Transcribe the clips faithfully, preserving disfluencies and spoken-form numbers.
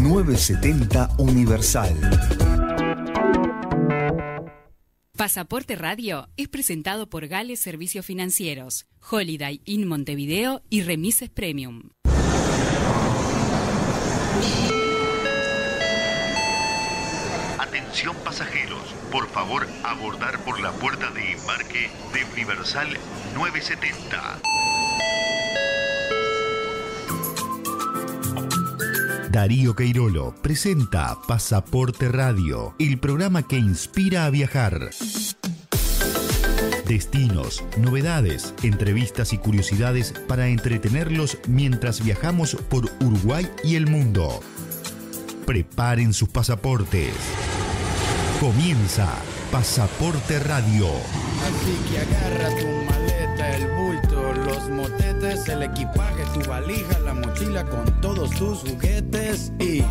nueve setenta Universal. Pasaporte Radio es presentado por Gales Servicios Financieros, Holiday Inn Montevideo y Remises Premium. Atención pasajeros, por favor abordar por la puerta de embarque de Universal nueve setenta. Darío Queirolo presenta Pasaporte Radio, el programa que inspira a viajar. Destinos, novedades, entrevistas y curiosidades para entretenerlos mientras viajamos por Uruguay y el mundo. Preparen sus pasaportes. Comienza Pasaporte Radio. Así que agarra tu maleta, el bulto, los motetes, el equipaje, tu valija, la mochila con todos tus juguetes y...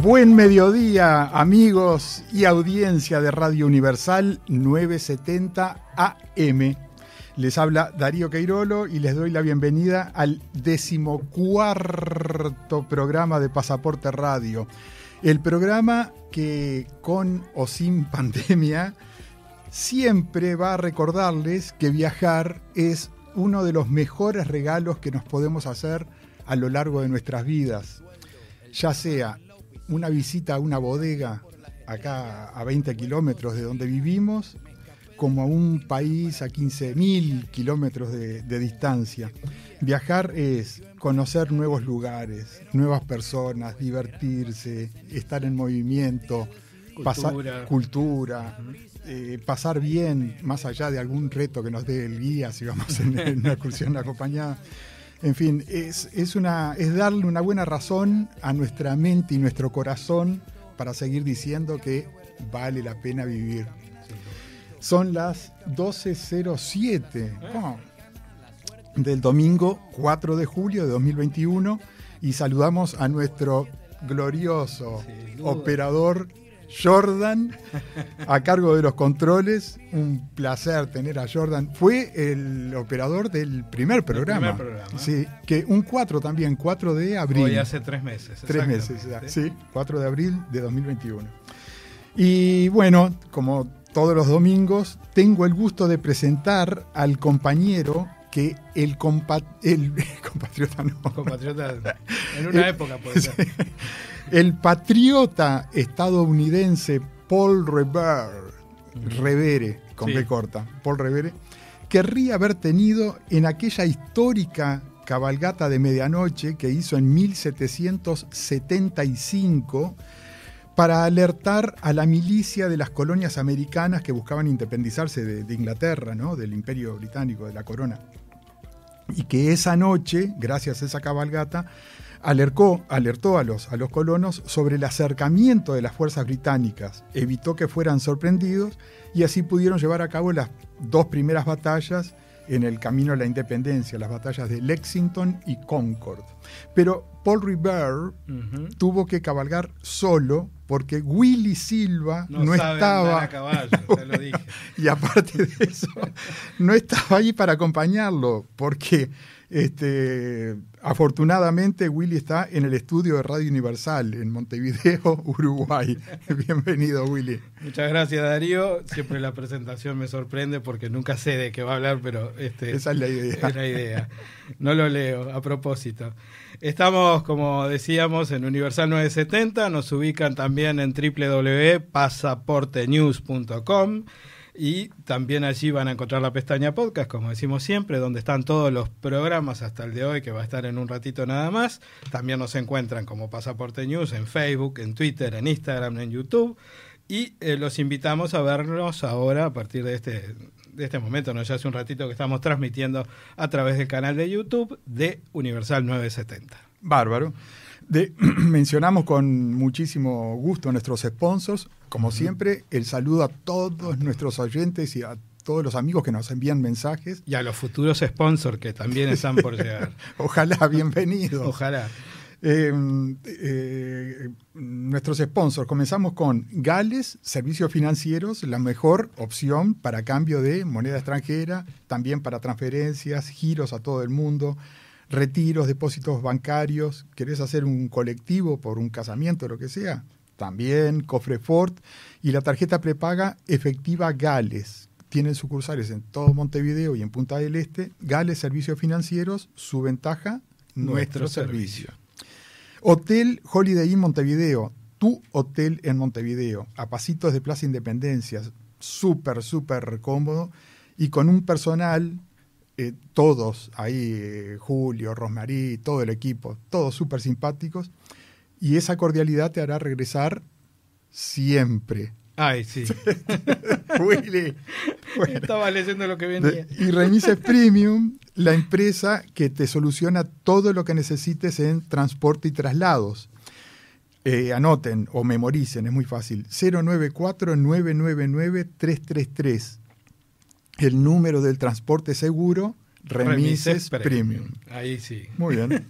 Buen mediodía, amigos y audiencia de Radio Universal nueve setenta A M. Les habla Darío Queirolo y les doy la bienvenida al decimocuarto programa de Pasaporte Radio. El programa que, con o sin pandemia, siempre va a recordarles que viajar es uno de los mejores regalos que nos podemos hacer a lo largo de nuestras vidas. Ya sea una visita a una bodega acá a veinte kilómetros de donde vivimos, como a un país a quince mil kilómetros de, de distancia. Viajar es conocer nuevos lugares, nuevas personas, divertirse, estar en movimiento, cultura, pasar, cultura, uh-huh. eh, pasar bien, más allá de algún reto que nos dé el guía si vamos en, en una excursión acompañada. En fin, es, es, una, es darle una buena razón a nuestra mente y nuestro corazón para seguir diciendo que vale la pena vivir. Son las doce cero siete oh, del domingo cuatro de julio de dos mil veintiuno y saludamos a nuestro glorioso operador Jordan, a cargo de los controles. Un placer tener a Jordan. Fue el operador del primer programa. El primer programa. Sí, que un cuatro también, cuatro de abril. Hoy hace tres meses. Tres meses, sí, cuatro de abril de dos mil veintiuno. Y bueno, como todos los domingos, tengo el gusto de presentar al compañero que el, compa- el compatriota no. Compatriota, en una el, época puede ser. El patriota estadounidense Paul Revere, Revere, con sí. B corta, Paul Revere, querría haber tenido en aquella histórica cabalgata de medianoche que hizo en mil setecientos setenta y cinco para alertar a la milicia de las colonias americanas que buscaban independizarse de, de Inglaterra, ¿no? Del Imperio Británico, de la corona. Y que esa noche, gracias a esa cabalgata, Alercó, alertó a los, a los colonos sobre el acercamiento de las fuerzas británicas, evitó que fueran sorprendidos y así pudieron llevar a cabo las dos primeras batallas en el camino a la independencia, las batallas de Lexington y Concord. Pero Paul Revere uh-huh. tuvo que cabalgar solo porque Willy Silva no, no estaba a caballo, te lo dije. Y aparte de eso, no estaba ahí para acompañarlo porque... Este, afortunadamente Willy está en el estudio de Radio Universal en Montevideo, Uruguay. Bienvenido, Willy. Muchas gracias, Darío. Siempre la presentación me sorprende porque nunca sé de qué va a hablar, pero este, esa es la idea. Es la idea. No lo leo, a propósito. Estamos, como decíamos, en Universal nueve setenta. Nos ubican también en doble u doble u doble u punto pasaporte news punto com. Y también allí van a encontrar la pestaña podcast, como decimos siempre, donde están todos los programas hasta el de hoy, que va a estar en un ratito nada más. También nos encuentran como Pasaporte News en Facebook, en Twitter, en Instagram, en YouTube. Y eh, los invitamos a vernos ahora a partir de este, de este momento, ¿no? Ya hace un ratito que estamos transmitiendo a través del canal de YouTube de Universal nueve setenta. Bárbaro. De, mencionamos con muchísimo gusto a nuestros sponsors. Como siempre, el saludo a todos nuestros oyentes y a todos los amigos que nos envían mensajes. Y a los futuros sponsors que también están por llegar. Ojalá, bienvenidos. Ojalá. Eh, eh, nuestros sponsors, comenzamos con Gales Servicios Financieros, la mejor opción para cambio de moneda extranjera, también para transferencias, giros a todo el mundo. retiros, depósitos bancarios, querés hacer un colectivo por un casamiento, lo que sea, también, cofre Ford, y la tarjeta prepaga efectiva Gales. Tienen sucursales en todo Montevideo y en Punta del Este. Gales Servicios Financieros, su ventaja, nuestro, nuestro servicio. servicio. Hotel Holiday Inn Montevideo, tu hotel en Montevideo, a pasitos de Plaza Independencia, súper, súper cómodo, y con un personal, eh, todos ahí, eh, Julio, Rosmarí, todo el equipo, todos súper simpáticos, y esa cordialidad te hará regresar siempre. Ay, sí. Willy. Bueno. Estaba leyendo lo que venía. Y Remises Premium, la empresa que te soluciona todo lo que necesites en transporte y traslados. Eh, anoten o memoricen, es muy fácil. cero nueve cuatro, nueve nueve nueve, tres tres tres. El número del transporte seguro, Remises, Remises Premium. Premium. Ahí sí. Muy bien.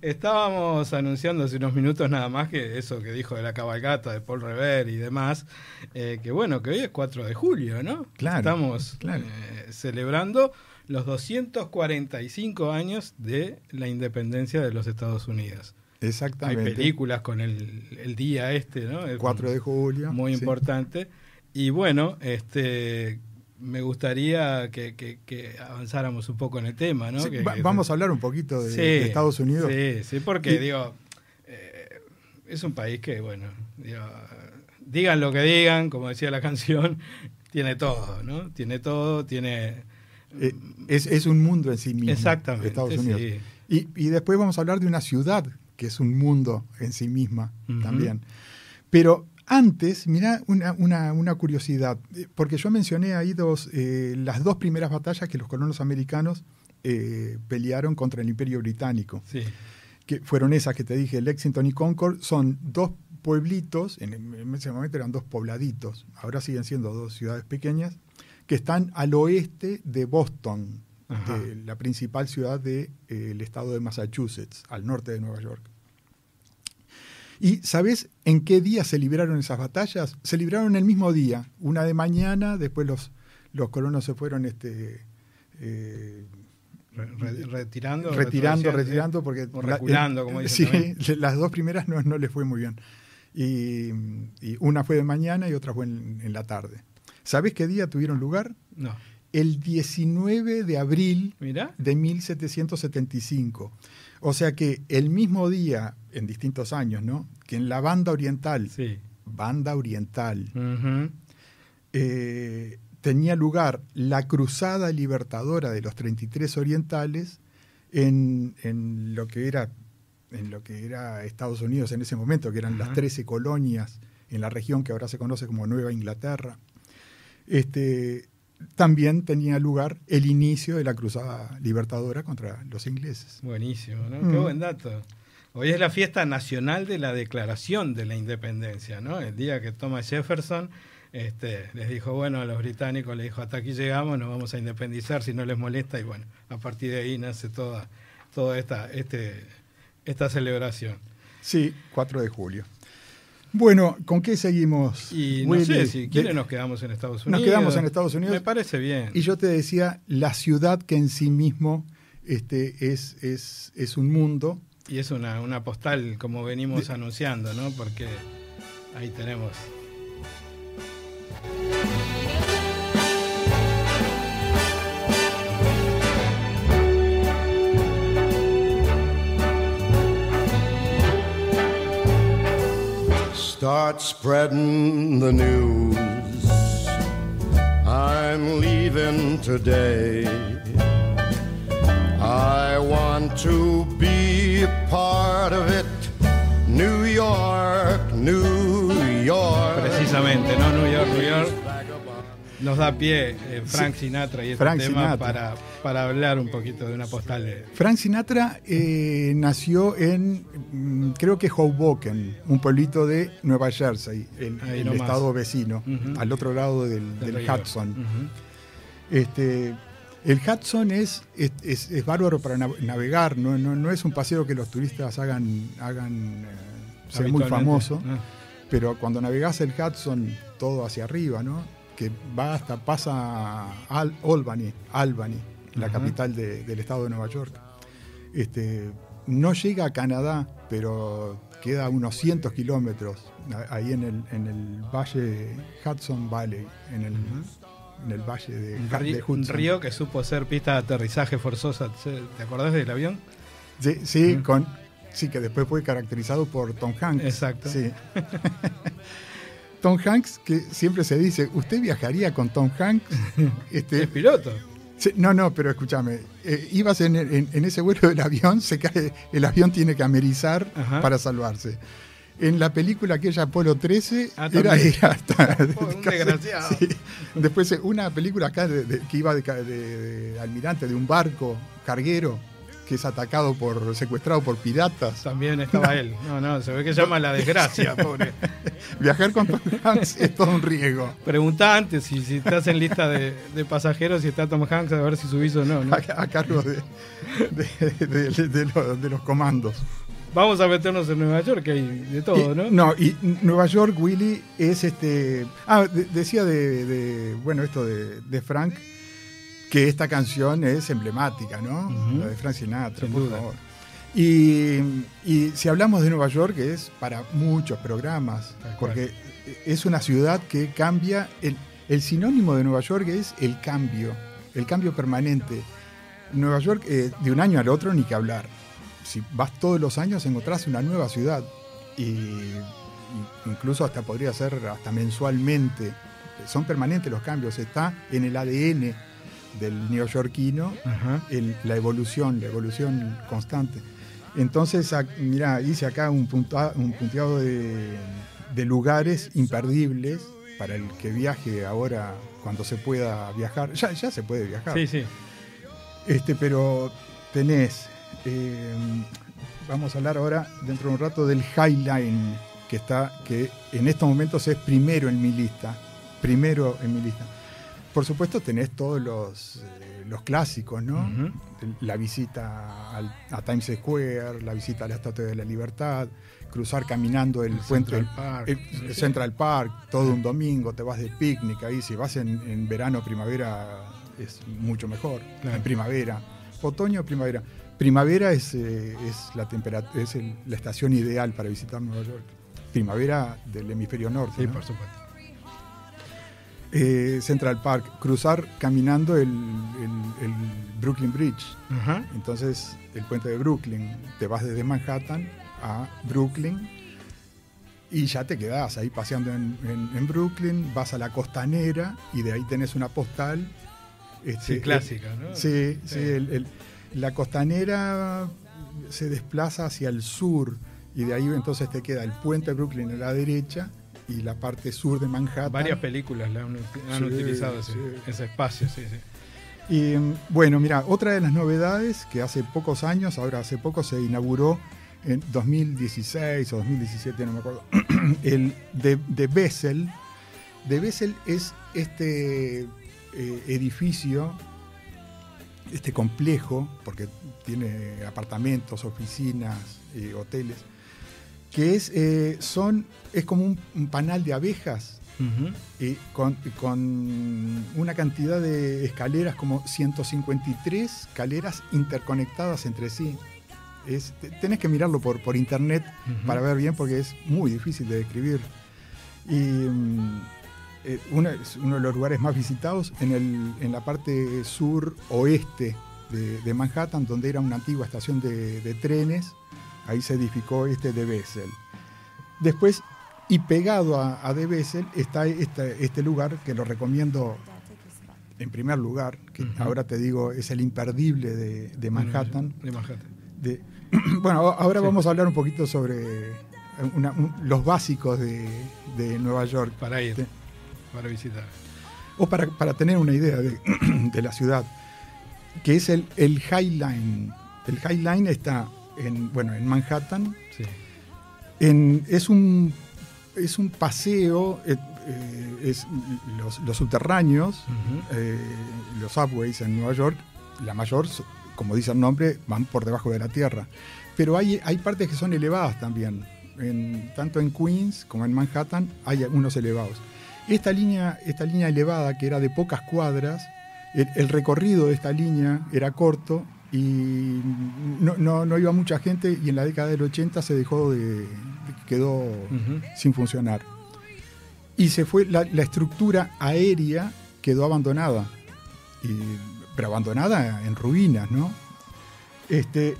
Estábamos anunciando hace unos minutos nada más que eso que dijo de la cabalgata de Paul Revere y demás, eh, que bueno, que hoy es cuatro de julio, ¿no? Claro. Estamos claro. Eh, celebrando los doscientos cuarenta y cinco años de la independencia de los Estados Unidos. Exactamente. Hay películas con el, el día este, ¿no? El cuatro de julio. Muy sí. importante. Y bueno, este... me gustaría que, que, que avanzáramos un poco en el tema, ¿no? Sí, que, va, que... Vamos a hablar un poquito de, sí, de Estados Unidos. Sí, sí, porque, y... digo, eh, es un país que, bueno, digo, digan lo que digan, como decía la canción, tiene todo, ¿no? Tiene todo, tiene... Eh, es, es un mundo en sí mismo. Exactamente. Estados Unidos. Sí. Y, y después vamos a hablar de una ciudad que es un mundo en sí misma uh-huh. también. Pero... antes, mirá, una, una, una curiosidad, porque yo mencioné ahí dos, eh, las dos primeras batallas que los colonos americanos eh, pelearon contra el Imperio Británico, sí. que fueron esas que te dije, Lexington y Concord, son dos pueblitos, en, en ese momento eran dos pobladitos, ahora siguen siendo dos ciudades pequeñas, que están al oeste de Boston, de la principal ciudad del eh, estado de Massachusetts, al norte de Nueva York. ¿Y sabés en qué día se libraron esas batallas? Se libraron el mismo día, una de mañana, después los, los colonos se fueron este, eh, Re, retirando, retirando, retirando, porque o reculando, la, eh, como dicen. Sí, las dos primeras no, no les fue muy bien. Y, y una fue de mañana y otra fue en, en la tarde. ¿Sabés qué día tuvieron lugar? No. El diecinueve de abril ¿Mirá? De mil setecientos setenta y cinco. O sea que el mismo día, en distintos años, ¿no? Que en la Banda Oriental, sí. Banda Oriental, uh-huh. eh, tenía lugar la Cruzada Libertadora de los treinta y tres Orientales en, en, lo que era, en lo que era Estados Unidos en ese momento, que eran uh-huh. las trece colonias en la región que ahora se conoce como Nueva Inglaterra. Este... también tenía lugar el inicio de la Cruzada Libertadora contra los ingleses. Buenísimo, ¿no? Mm. Qué buen dato. Hoy es la fiesta nacional de la Declaración de la Independencia, ¿no? El día que Thomas Jefferson este, les dijo, bueno, a los británicos les dijo, hasta aquí llegamos, nos vamos a independizar si no les molesta, y bueno, a partir de ahí nace toda, toda esta, este, esta celebración. Sí, cuatro de julio. Bueno, ¿con qué seguimos? Y no Willy? sé, si quieren nos quedamos en Estados Unidos. Nos quedamos en Estados Unidos. Me parece bien. Y yo te decía, la ciudad que en sí mismo este, es, es, es un mundo. Y es una, una postal, como venimos de... anunciando, ¿no? Porque ahí tenemos... Start spreading the news. I'm leaving today. I want to be a part of it. New York, New York. Precisamente, ¿no? New York, New York. Nos da pie eh, Frank Sinatra y este Frank tema Sinatra. Para, para hablar un poquito de una postal. De... Frank Sinatra eh, nació en, creo que Hoboken, un pueblito de Nueva Jersey, el, el no estado más. vecino, uh-huh. al otro lado del, del, del Hudson. Uh-huh. Este, el Hudson es, es, es, es bárbaro para navegar, no, no, no es un paseo que los turistas hagan, hagan eh, sea muy famoso, ah. pero cuando navegás el Hudson todo hacia arriba, ¿no? Que va hasta, pasa a Albany, Albany, la uh-huh. capital de, del estado de Nueva York. Este, no llega a Canadá, pero queda a unos cientos kilómetros, ahí en el, en el valle Hudson Valley, en el, uh-huh. en el valle de, un río, de Hudson. Un río que supo ser pista de aterrizaje forzosa. ¿Te acordás del avión? Sí, sí, uh-huh. con, sí, que después fue caracterizado por Tom Hanks. Exacto. Sí. Tom Hanks, que siempre se dice, ¿usted viajaría con Tom Hanks? Este, ¿es piloto? No, no, pero escúchame, eh, ibas en, en, en ese vuelo del avión, se cae, el avión tiene que amerizar Ajá. para salvarse. En la película aquella Apolo trece, ah, era, era hasta, oh, un casi, desgraciado. Sí. Después una película acá de, de, que iba de, de, de almirante de un barco carguero que es atacado por, secuestrado por piratas. También estaba no. él. No, no, se ve que se llama La Desgracia, pobre. Viajar con Tom Hanks es todo un riesgo. Preguntá antes si, si estás en lista de, de pasajeros, si está Tom Hanks, a ver si subís o no, ¿no? A, a cargo de, de, de, de, de, los, de los comandos. Vamos a meternos en Nueva York, que hay de todo, y, ¿no? No, y Nueva York, Willy, es este... Ah, de, decía de, de... Bueno, esto de, de Frank... que esta canción es emblemática, ¿no? Uh-huh. La de Frank Sinatra, por favor. Y, y si hablamos de Nueva York, es para muchos programas, porque es una ciudad que cambia. El, el sinónimo de Nueva York es el cambio, el cambio permanente. Nueva York, eh, de un año al otro, ni que hablar. Si vas todos los años, encontrás una nueva ciudad. Y incluso hasta podría ser hasta mensualmente. Son permanentes los cambios, está en el A D N del neoyorquino, el, la evolución, la evolución constante. Entonces, mira, hice acá un, punta, un punteado de, de lugares imperdibles para el que viaje ahora, cuando se pueda viajar. Ya, ya se puede viajar. Sí, sí. Este, pero tenés, eh, vamos a hablar ahora, dentro de un rato, del High Line, que está, que en estos momentos es primero en mi lista, primero en mi lista. Por supuesto tenés todos los, eh, los clásicos, ¿no? Uh-huh. La visita al, a Times Square, la visita a la Estatua de la Libertad, cruzar caminando el, el puente del Park, el, sí. el Central Park, todo un domingo, te vas de picnic ahí, si vas en, en verano o primavera es mucho mejor, claro. En primavera, otoño o primavera. Primavera es, eh, es, la, temperat- es el, la estación ideal para visitar Nueva York, primavera del hemisferio norte. Sí, ¿no? Por supuesto. Eh, Central Park, cruzar caminando el, el, el Brooklyn Bridge. Uh-huh. Entonces, el puente de Brooklyn, te vas desde Manhattan a Brooklyn y ya te quedás ahí paseando en, en, en Brooklyn, vas a la costanera y de ahí tenés una postal. Este, sí, clásica, el, ¿no? Sí, sí. sí el, el, la costanera se desplaza hacia el sur y de ahí entonces te queda el puente de Brooklyn a la derecha y la parte sur de Manhattan. Varias películas la han, han sí, utilizado ese, sí. ese espacio. Sí, sí. Y bueno, mira, otra de las novedades que hace pocos años, ahora hace poco se inauguró en dos mil dieciséis o dos mil diecisiete, no me acuerdo, el de, de Vessel. The Vessel es este eh, edificio, este complejo, porque tiene apartamentos, oficinas, eh, hoteles, que es, eh, son, es como un, un panal de abejas, uh-huh. eh, con, con una cantidad de escaleras, como ciento cincuenta y tres escaleras interconectadas entre sí. Es, tenés que mirarlo por, por internet uh-huh. para ver bien, porque es muy difícil de describir. Y eh, uno, es uno de los lugares más visitados en, el, en la parte sur oeste de, de Manhattan, donde era una antigua estación de, de trenes. Ahí se edificó este The Vessel. Después, y pegado a, a The Vessel, está este, este lugar que lo recomiendo en primer lugar, que uh-huh. ahora te digo es el imperdible de, de Manhattan. De Manhattan. De, bueno, ahora sí. Vamos a hablar un poquito sobre una, un, los básicos de, de Nueva York. Para ir, sí. para visitar. O para, para tener una idea de, de la ciudad, que es el, el High Line. El High Line está... En, bueno, en Manhattan sí. en, es un es un paseo eh, eh, es, los, los subterráneos uh-huh. eh, los subways en Nueva York, la mayor, como dice el nombre, van por debajo de la tierra, pero hay, hay partes que son elevadas también en, tanto en Queens como en Manhattan hay unos elevados. Esta línea, esta línea elevada que era de pocas cuadras, el, el recorrido de esta línea era corto y no, no, no iba mucha gente, y en la década del ochenta se dejó de, quedó uh-huh. sin funcionar. Y se fue, la, la estructura aérea quedó abandonada, y, pero abandonada en ruinas, ¿no? Este,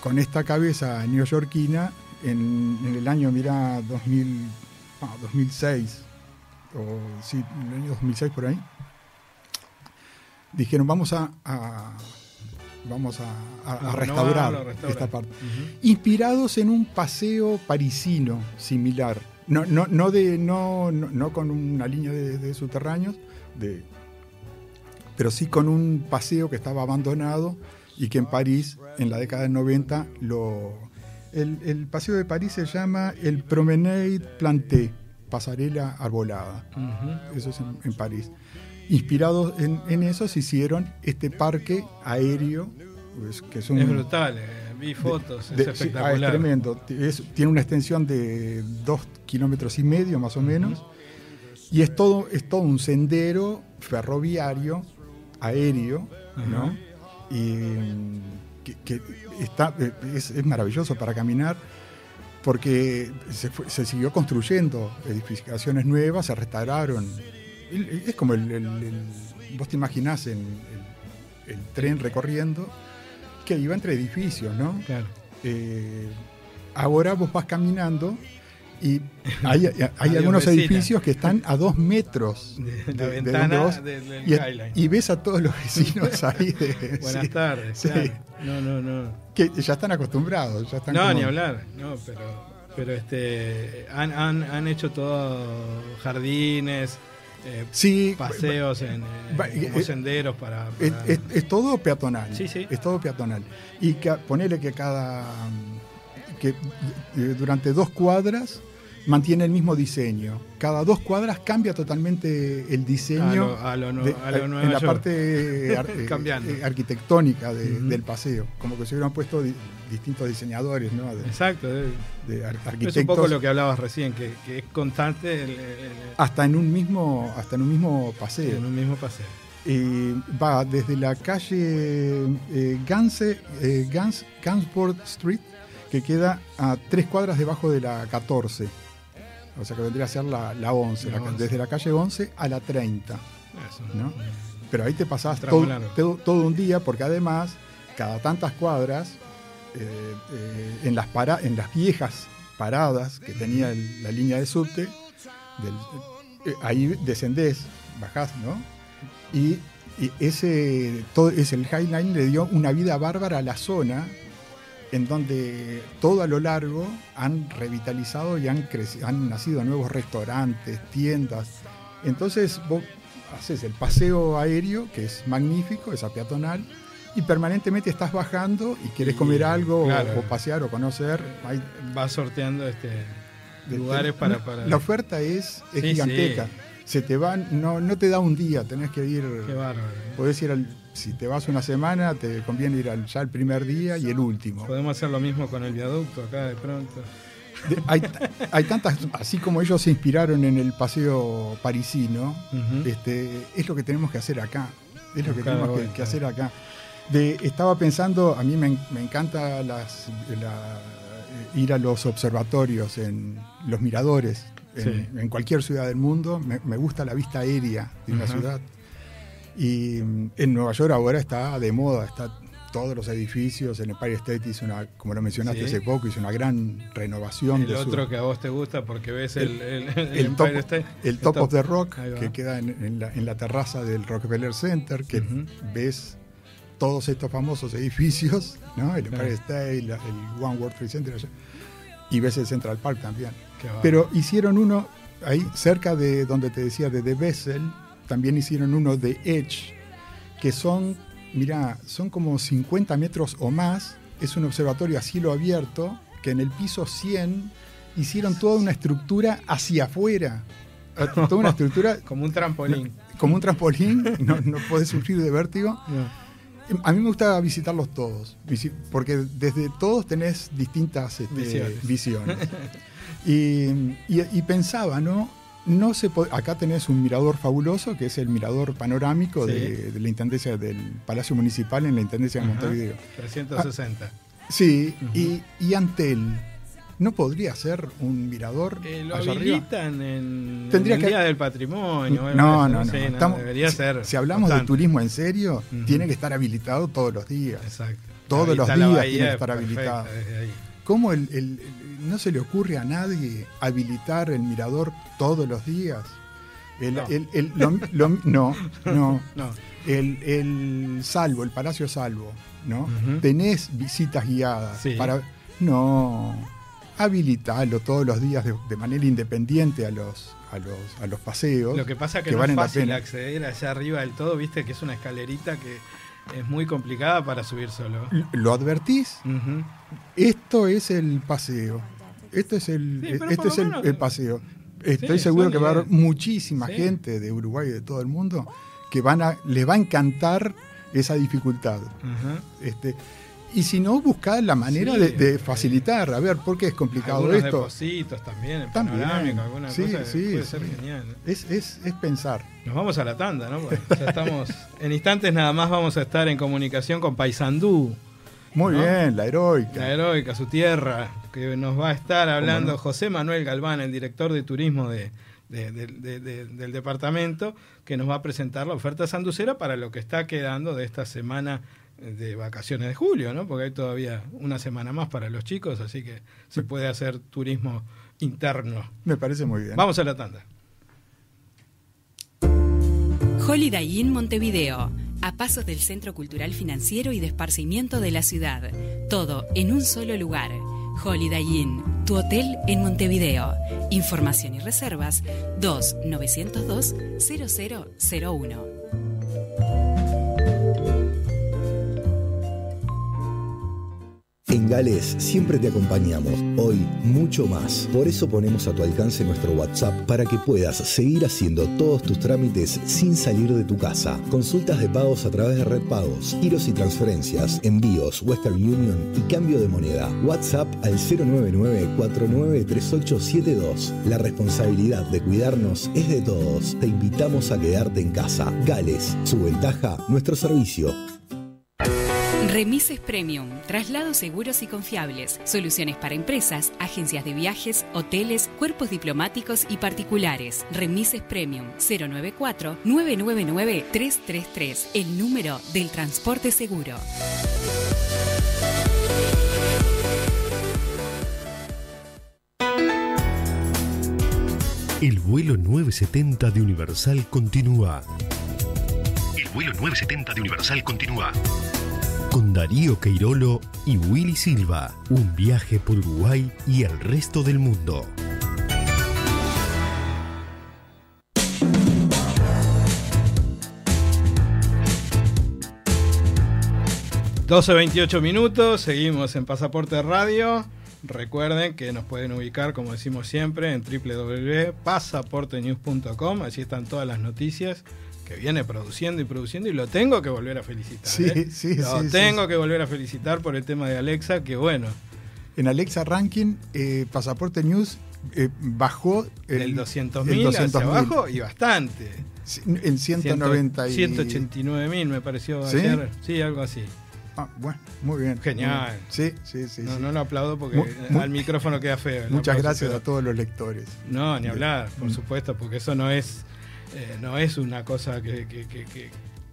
con esta cabeza neoyorquina, en, en el año, mirá, dos mil, no, dos mil seis, o sí, en el año dos mil seis por ahí, dijeron, vamos a, a vamos a, a, a, no, restaurar, no, no, restaurar esta parte. Uh-huh. Inspirados en un paseo parisino similar, no, no, no, de, no, no, no con una línea de, de subterráneos, de, pero sí con un paseo que estaba abandonado y que en París, en la década del noventa, lo, el, el paseo de París se llama el Promenade Plantée, pasarela arbolada. Uh-huh. Eso es en, en París. Inspirados en, en eso, se hicieron este parque aéreo. Pues, que es, un, es brutal, eh. vi fotos, de, de, es espectacular. Sí, ah, es tremendo. Es, tiene una extensión de dos kilómetros y medio, más o uh-huh. menos. Y es todo, es todo un sendero ferroviario, aéreo, uh-huh. ¿no? Y que, que está, es, es maravilloso para caminar, porque se, fue, se siguió construyendo edificaciones nuevas, se restauraron. Es como el, el, el vos te imaginás el, el, el tren recorriendo, que iba entre edificios, ¿no? Claro. Eh, ahora vos vas caminando y hay, hay, hay algunos vecina. edificios que están a dos metros de, de, la ventana de vos, del, del y, High Line. Y ves a todos los vecinos ahí. De, Buenas sí, tardes. Sí. Claro. No, no, no. Que ya están acostumbrados. Ya están no, como... ni hablar. No, pero, pero este, han, han, han hecho todo jardines. Eh, sí, paseos en, en eh, senderos para, para... Es, es todo peatonal, sí, sí. es todo peatonal y que, ponele que cada que durante dos cuadras mantiene el mismo diseño, cada dos cuadras cambia totalmente el diseño a lo, a lo no, de, a lo Nueva en la York. parte ar, eh, arquitectónica de, uh-huh. del paseo, como que se hubieran puesto di, distintos diseñadores, ¿no? de, exacto de, de ar, arquitectos. Es un poco lo que hablabas recién, que, que es constante el, el, el... hasta en un mismo hasta en un mismo paseo sí, en un mismo paseo eh, va desde la calle eh, Ganse, eh, Gans, Gansford Street, que queda a tres cuadras debajo de la catorce. O sea que vendría a ser la, la once, la la, desde la calle once a la treinta. Eso, ¿no? Pero ahí te pasás todo, todo, todo un día, porque además, cada tantas cuadras, eh, eh, en, las para, en las viejas paradas que tenía el, la línea de subte, del, eh, ahí descendés, bajás, ¿no? Y, y ese, todo, ese, el High Line le dio una vida bárbara a la zona, en donde todo a lo largo han revitalizado y han, crecido, han nacido nuevos restaurantes, tiendas. Entonces vos haces el paseo aéreo, que es magnífico, es a peatonal, y permanentemente estás bajando y querés comer algo, claro, o, o pasear o conocer. Hay, vas sorteando este, lugares este, para, para... La oferta es, es sí, giganteca. Sí. Se te van, no, no te da un día, tenés que ir... Qué bárbaro. ¿Eh? Podés ir al... Si te vas una semana, te conviene ir al, ya el primer día y el último. Podemos hacer lo mismo con el viaducto acá de pronto. De, hay, hay tantas, así como ellos se inspiraron en el paseo parisino, uh-huh. este, es lo que tenemos que hacer acá. Es lo que claro, tenemos que, que hacer acá. De, estaba pensando, a mí me, me encanta las, la, ir a los observatorios, en los miradores, en, sí. en cualquier ciudad del mundo. Me, me gusta la vista aérea de una uh-huh. ciudad. Y en Nueva York ahora está de moda, está todos los edificios. En Empire State hizo una, como lo mencionaste sí. hace poco, hizo una gran renovación. El de otro su, que a vos te gusta porque ves el, el, el, el, el Empire top, State. El top, top of the Rock, que queda en, en, la, en la terraza del Rockefeller Center, que uh-huh. ves todos estos famosos edificios, ¿no? El Empire uh-huh. State, el, el One World Trade Center, y ves el Central Park también. Pero hicieron uno ahí cerca de donde te decía de The Vessel. También hicieron uno de Edge, que son, mirá, son como cincuenta metros o más. Es un observatorio a cielo abierto, que en el piso cien hicieron toda una estructura hacia afuera. Toda una estructura... como un trampolín. Como un trampolín, no, no podés sufrir de vértigo. No. A mí me gusta visitarlos todos, porque desde todos tenés distintas este, visiones. visiones. Y, y, y pensaba, ¿no? No se po- acá tenés un mirador fabuloso, que es el mirador panorámico, sí, de, de la Intendencia del Palacio Municipal en la Intendencia de Montevideo. trescientos sesenta. Ah, sí, uh-huh. y, y Antel, ¿no podría ser un mirador eh, lo allá habilitan arriba? En, Tendría en el que... Día del Patrimonio. No, no, no. no. Estamos, debería ser. Si, si hablamos constante. de turismo en serio, uh-huh. tiene que estar habilitado todos los días. Exacto. Todos los días tiene que estar perfecta, habilitado. ¿Cómo el, el, el, no se le ocurre a nadie habilitar el mirador todos los días? El, no. El, el, lo, lo, no, no. no. El, el Salvo, el Palacio Salvo, ¿no? Uh-huh. Tenés visitas guiadas. Sí. Para, no, habilitalo todos los días de, de manera independiente a los... A los, a los paseos. Lo que pasa es que, que no es fácil acceder allá arriba del todo, viste que es una escalerita que es muy complicada para subir solo. ¿Lo advertís? Uh-huh. Esto es el paseo. Esto es el, sí, este es el, el paseo. Estoy sí, seguro que va a haber muchísima sí. gente de Uruguay y de todo el mundo que van a, les va a encantar esa dificultad. Uh-huh. Este, y si no, buscar la manera sí, de, de facilitar. A ver, ¿por qué es complicado algunos esto? Algunos depósitos también, el panorámico, alguna sí, cosa sí, puede sí. ser genial. Es, es, es pensar. Nos vamos a la tanda, ¿no? Bueno, ya estamos... En instantes nada más vamos a estar en comunicación con Paysandú. Muy ¿no? bien, la heroica. La heroica, su tierra, que nos va a estar hablando no? José Manuel Galván, el director de turismo de... De, de, de, de, del departamento, que nos va a presentar la oferta sanducera para lo que está quedando de esta semana de vacaciones de julio, ¿no? Porque hay todavía una semana más para los chicos, así que se puede hacer turismo interno. Me parece muy bien. Vamos a la tanda. Holiday Inn Montevideo, a pasos del Centro Cultural Financiero y de Esparcimiento de la ciudad. Todo en un solo lugar. Holiday Inn, tu hotel en Montevideo. Información y reservas dos nueve cero dos cero cero cero uno. En Gales siempre te acompañamos, hoy mucho más. Por eso ponemos a tu alcance nuestro WhatsApp para que puedas seguir haciendo todos tus trámites sin salir de tu casa. Consultas de pagos a través de Red Pagos, giros y transferencias, envíos, Western Union y cambio de moneda. WhatsApp al cero nueve nueve cuatro nueve tres ocho siete dos. La responsabilidad de cuidarnos es de todos. Te invitamos a quedarte en casa. Gales, su ventaja, nuestro servicio. Remises Premium, traslados seguros y confiables, soluciones para empresas, agencias de viajes, hoteles, cuerpos diplomáticos y particulares. Remises Premium, cero nueve cuatro nueve nueve nueve tres tres tres, el número del transporte seguro. El vuelo nueve setenta de Universal continúa. El vuelo nueve setenta de Universal continúa. Con Darío Queirolo y Willy Silva, un viaje por Uruguay y el resto del mundo. doce veintiocho minutos, seguimos en Pasaporte Radio. Recuerden que nos pueden ubicar, como decimos siempre, en doble u doble u doble u punto pasaporte news punto com. Allí están todas las noticias que viene produciendo y produciendo, y lo tengo que volver a felicitar. Sí, ¿eh? sí, lo sí, tengo sí. que volver a felicitar por el tema de Alexa, que bueno. En Alexa Ranking, eh, Pasaporte News eh, bajó... El, del doscientos mil hacia abajo y bastante. Sí, en ciento noventa y... ciento ochenta y nueve mil me pareció ayer. ¿Sí? sí, algo así. Ah, bueno, muy bien. Genial. Muy bien. Sí, sí, sí. No, sí. no lo aplaudo porque muy, muy, al micrófono queda feo. Muchas gracias a todos los lectores. No, ni hablar, por supuesto, porque eso no es... Eh, no es una cosa que, que, que, que,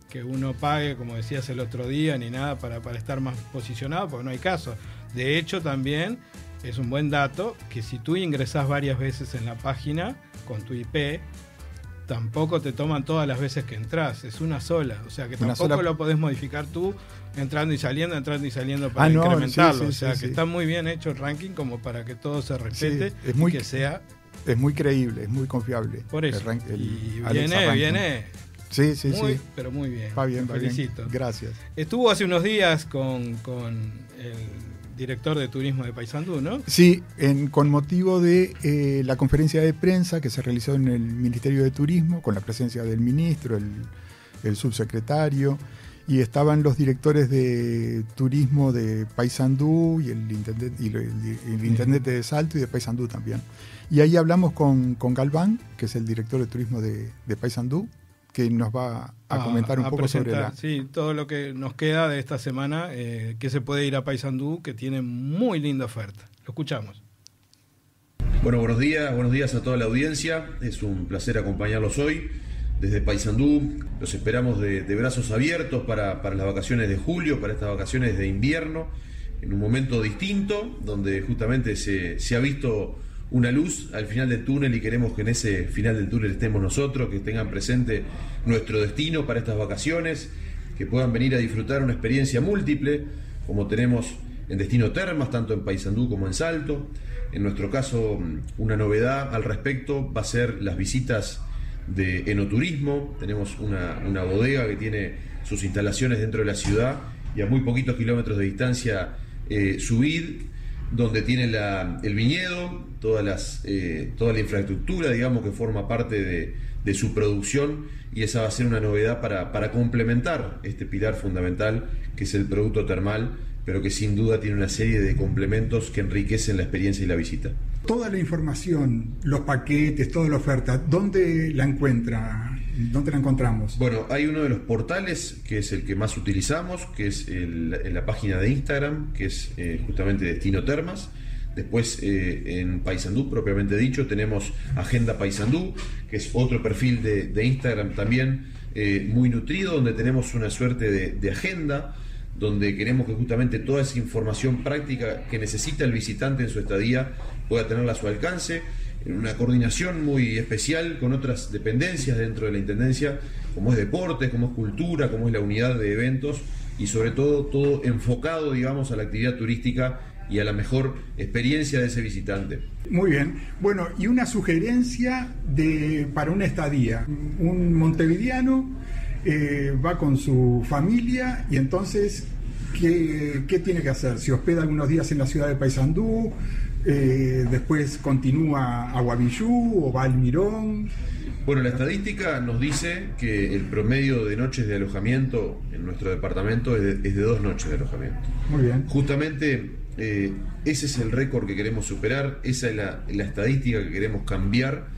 que uno pague, como decías el otro día, ni nada para, para estar más posicionado, porque no hay caso. De hecho, también es un buen dato que si tú ingresás varias veces en la página con tu I P, tampoco te toman todas las veces que entras, es una sola. O sea que tampoco sola... lo podés modificar tú entrando y saliendo, entrando y saliendo para ah, incrementarlo. No, sí, sí, o sea sí, que sí. está muy bien hecho el ranking como para que todo se respete sí, es muy... y que sea... Es muy creíble, es muy confiable. Por eso. El, el y viene, viene. Sí, sí, muy, sí. Pero muy bien. Va bien, va felicito. Bien. Gracias. Estuvo hace unos días con, con el director de turismo de Paysandú, ¿no? Sí, en, con motivo de eh, la conferencia de prensa que se realizó en el Ministerio de Turismo, con la presencia del ministro, el, el subsecretario y estaban los directores de turismo de Paysandú y el intendente, y el, el intendente de Salto y de Paysandú también. Y ahí hablamos con, con Galván, que es el director de turismo de, de Paysandú, que nos va a comentar a, un poco a sobre la... Sí, todo lo que nos queda de esta semana, eh, que se puede ir a Paysandú, que tiene muy linda oferta. Lo escuchamos. Bueno, buenos días, buenos días a toda la audiencia. Es un placer acompañarlos hoy desde Paysandú. Los esperamos de, de brazos abiertos para, para las vacaciones de julio, para estas vacaciones de invierno, en un momento distinto, donde justamente se, se ha visto una luz al final del túnel y queremos que en ese final del túnel estemos nosotros, que tengan presente nuestro destino para estas vacaciones, que puedan venir a disfrutar una experiencia múltiple, como tenemos en Destino Termas, tanto en Paysandú como en Salto. En nuestro caso, una novedad al respecto va a ser las visitas de enoturismo. Tenemos una, una bodega que tiene sus instalaciones dentro de la ciudad y a muy poquitos kilómetros de distancia eh, subid, donde tiene la, el viñedo, todas las, eh, toda la infraestructura, digamos, que forma parte de, de su producción, y esa va a ser una novedad para, para complementar este pilar fundamental que es el producto termal, pero que sin duda tiene una serie de complementos que enriquecen la experiencia y la visita. Toda la información, los paquetes, toda la oferta, ¿dónde la encuentra? ¿Dónde la encontramos? Bueno, hay uno de los portales que es el que más utilizamos, que es el, en la página de Instagram, que es eh, justamente Destino Termas. Después, eh, en Paysandú, propiamente dicho, tenemos Agenda Paysandú, que es otro perfil de, de Instagram también eh, muy nutrido, donde tenemos una suerte de, de agenda, donde queremos que justamente toda esa información práctica que necesita el visitante en su estadía pueda tenerla a su alcance, en una coordinación muy especial con otras dependencias dentro de la Intendencia, como es Deportes, como es Cultura, como es la unidad de eventos, y sobre todo, todo enfocado, digamos, a la actividad turística y a la mejor experiencia de ese visitante. Muy bien. Bueno, y una sugerencia de, para una estadía. Un montevideano Eh, va con su familia y entonces, ¿qué, qué tiene que hacer? ¿Se hospeda algunos días en la ciudad de Paysandú? Eh, ¿Después continúa a Guabillú o va al Mirón? Bueno, la estadística nos dice que el promedio de noches de alojamiento en nuestro departamento es de, es de dos noches de alojamiento. Muy bien. Justamente eh, ese es el récord que queremos superar, esa es la, la estadística que queremos cambiar.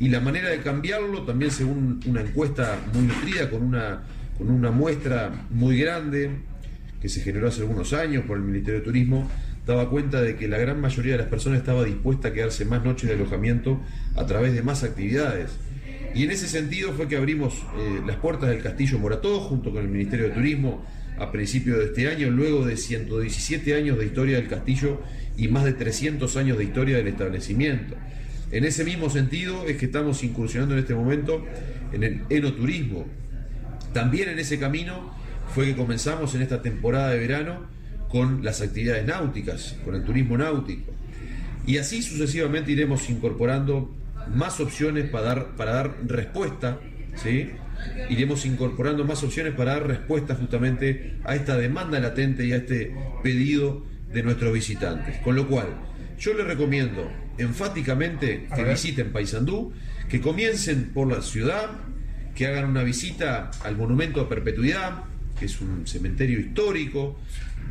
Y la manera de cambiarlo, también según una encuesta muy nutrida, con una, con una muestra muy grande que se generó hace algunos años por el Ministerio de Turismo, daba cuenta de que la gran mayoría de las personas estaba dispuesta a quedarse más noches de alojamiento a través de más actividades. Y en ese sentido fue que abrimos eh, las puertas del Castillo Morató junto con el Ministerio de Turismo a principios de este año, luego de ciento diecisiete años de historia del castillo y más de trescientos años de historia del establecimiento. En ese mismo sentido es que estamos incursionando en este momento en el enoturismo. También en ese camino fue que comenzamos en esta temporada de verano con las actividades náuticas, con el turismo náutico. Y así sucesivamente iremos incorporando más opciones para dar, para dar respuesta, ¿sí? Iremos incorporando más opciones para dar respuesta justamente a esta demanda latente y a este pedido de nuestros visitantes. Con lo cual, yo les recomiendo enfáticamente que visiten Paysandú, que comiencen por la ciudad, que hagan una visita al Monumento a Perpetuidad, que es un cementerio histórico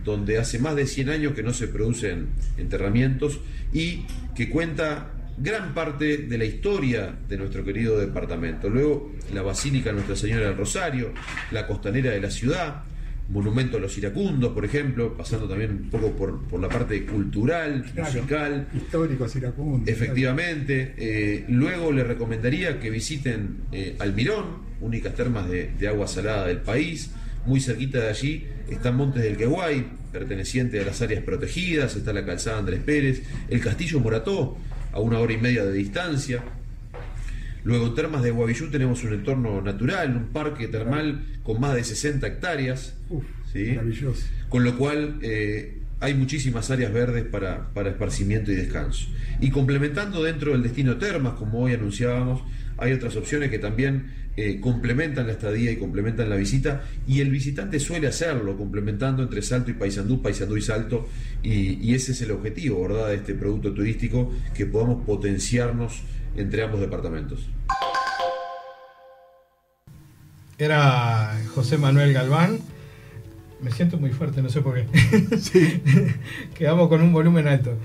donde hace más de cien años que no se producen enterramientos y que cuenta gran parte de la historia de nuestro querido departamento. Luego, la Basílica Nuestra Señora del Rosario, la costanera de la ciudad, Monumento a los Iracundos, por ejemplo, pasando también un poco por, por la parte cultural, claro, musical. Históricos iracundos. Efectivamente. Claro. Eh, luego les recomendaría que visiten eh, Almirón, únicas termas de, de agua salada del país. Muy cerquita de allí están Montes del Queguay, perteneciente a las áreas protegidas. Está la calzada Andrés Pérez, el Castillo Morató, a una hora y media de distancia. Luego en Termas de Guabillú tenemos un entorno natural, un parque termal con más de sesenta hectáreas. Uf, ¿sí? Maravilloso. Con lo cual eh, hay muchísimas áreas verdes para, para esparcimiento y descanso. Y complementando dentro del destino Termas, como hoy anunciábamos, hay otras opciones que también eh, complementan la estadía y complementan la visita, y el visitante suele hacerlo, complementando entre Salto y Paysandú, Paysandú y Salto, y, y ese es el objetivo, ¿verdad?, de este producto turístico, que podamos potenciarnos entre ambos departamentos. Era José Manuel Galván, Me siento muy fuerte, no sé por qué. Sí. Quedamos con un volumen alto.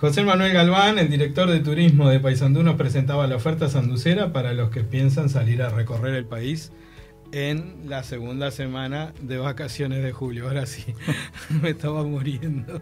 José Manuel Galván, el director de turismo de Paysandú, nos presentaba la oferta sanducera para los que piensan salir a recorrer el país en la segunda semana de vacaciones de julio. Ahora sí, me estaba muriendo.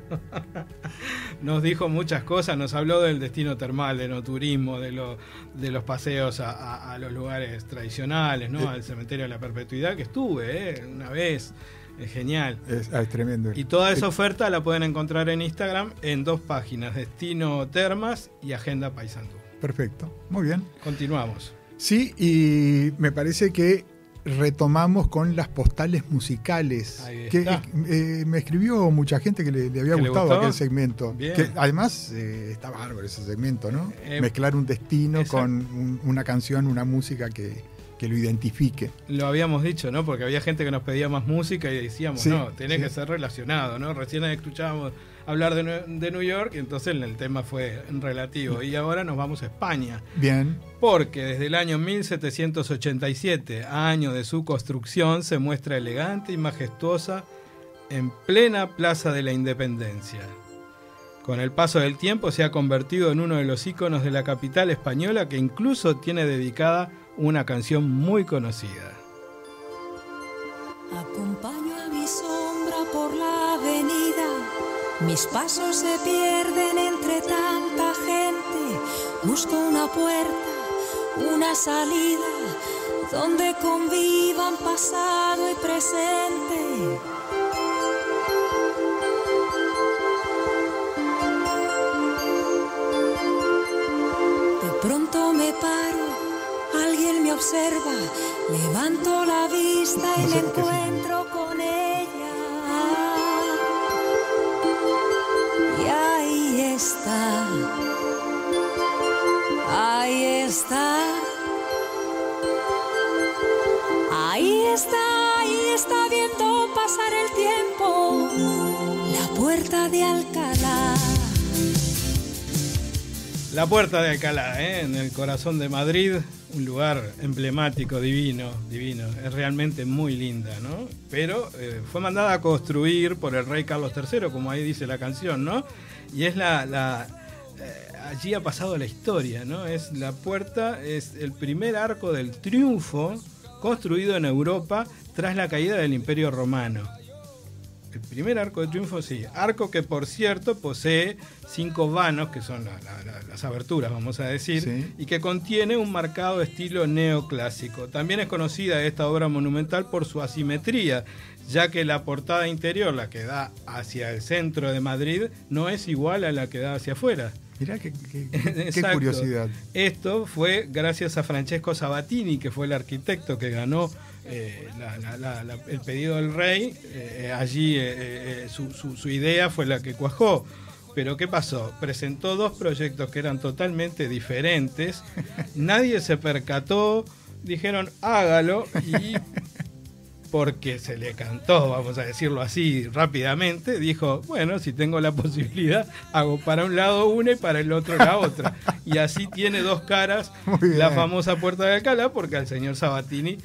Nos dijo muchas cosas, nos habló del destino termal, del no turismo, de, lo, de los paseos a, a, a los lugares tradicionales, ¿no? Al cementerio de la perpetuidad, que estuve ¿eh? una vez. Es genial. Es, es tremendo. Y toda esa oferta la pueden encontrar en Instagram en dos páginas, Destino Termas y Agenda Paysandú. Perfecto, muy bien. Continuamos. Sí, y me parece que retomamos con las postales musicales. Ahí está. Que eh, me escribió mucha gente que le, le había gustado aquel segmento. Bien. Que además eh, está bárbaro ese segmento, ¿no? Eh, Mezclar un destino exacto. con un, una canción, una música que... que lo identifique. Lo habíamos dicho, ¿no? Porque había gente que nos pedía más música y decíamos, sí, no, tiene sí. que ser relacionado, ¿no? Recién escuchábamos hablar de, de New York y entonces el tema fue relativo. Y ahora nos vamos a España. Bien. Porque desde el año mil setecientos ochenta y siete, año de su construcción, se muestra elegante y majestuosa en plena Plaza de la Independencia. Con el paso del tiempo se ha convertido en uno de los íconos de la capital española, que incluso tiene dedicada una canción muy conocida. Acompaño a mi sombra por la avenida, mis pasos se pierden entre tanta gente. Busco una puerta, una salida, donde convivan pasado y presente. De pronto me paro, alguien me observa, levanto la vista y no sé me encuentro sí. con ella. Y ahí está, ahí está, ahí está, ahí está viendo pasar el tiempo, la Puerta de Alcalá. La Puerta de Alcalá, ¿eh? En el corazón de Madrid, un lugar emblemático, divino, divino. Es realmente muy linda, ¿no? Pero eh, fue mandada a construir por el rey Carlos tercero, como ahí dice la canción, ¿no? Y es la... la eh, allí ha pasado la historia, ¿no? Es la puerta, es el primer arco del triunfo construido en Europa tras la caída del Imperio Romano. El primer arco de triunfo, sí. Arco que, por cierto, posee cinco vanos, que son la, la, la, las aberturas, vamos a decir, sí. y que contiene un marcado estilo neoclásico. También es conocida esta obra monumental por su asimetría, ya que la portada interior, la que da hacia el centro de Madrid, no es igual a la que da hacia afuera. Mirá qué, qué, qué curiosidad. Esto fue gracias a Francesco Sabatini, que fue el arquitecto que ganó eh, la, la, la, la, el pedido del rey. Eh, allí eh, eh, su, su, su idea fue la que cuajó. Pero ¿qué pasó? Presentó dos proyectos que eran totalmente diferentes. Nadie se percató. Dijeron, hágalo. Y porque se le cantó, vamos a decirlo así rápidamente, dijo, bueno, si tengo la posibilidad, hago para un lado una y para el otro la otra. Y así tiene dos caras la famosa Puerta de Alcalá, porque al señor Sabatini,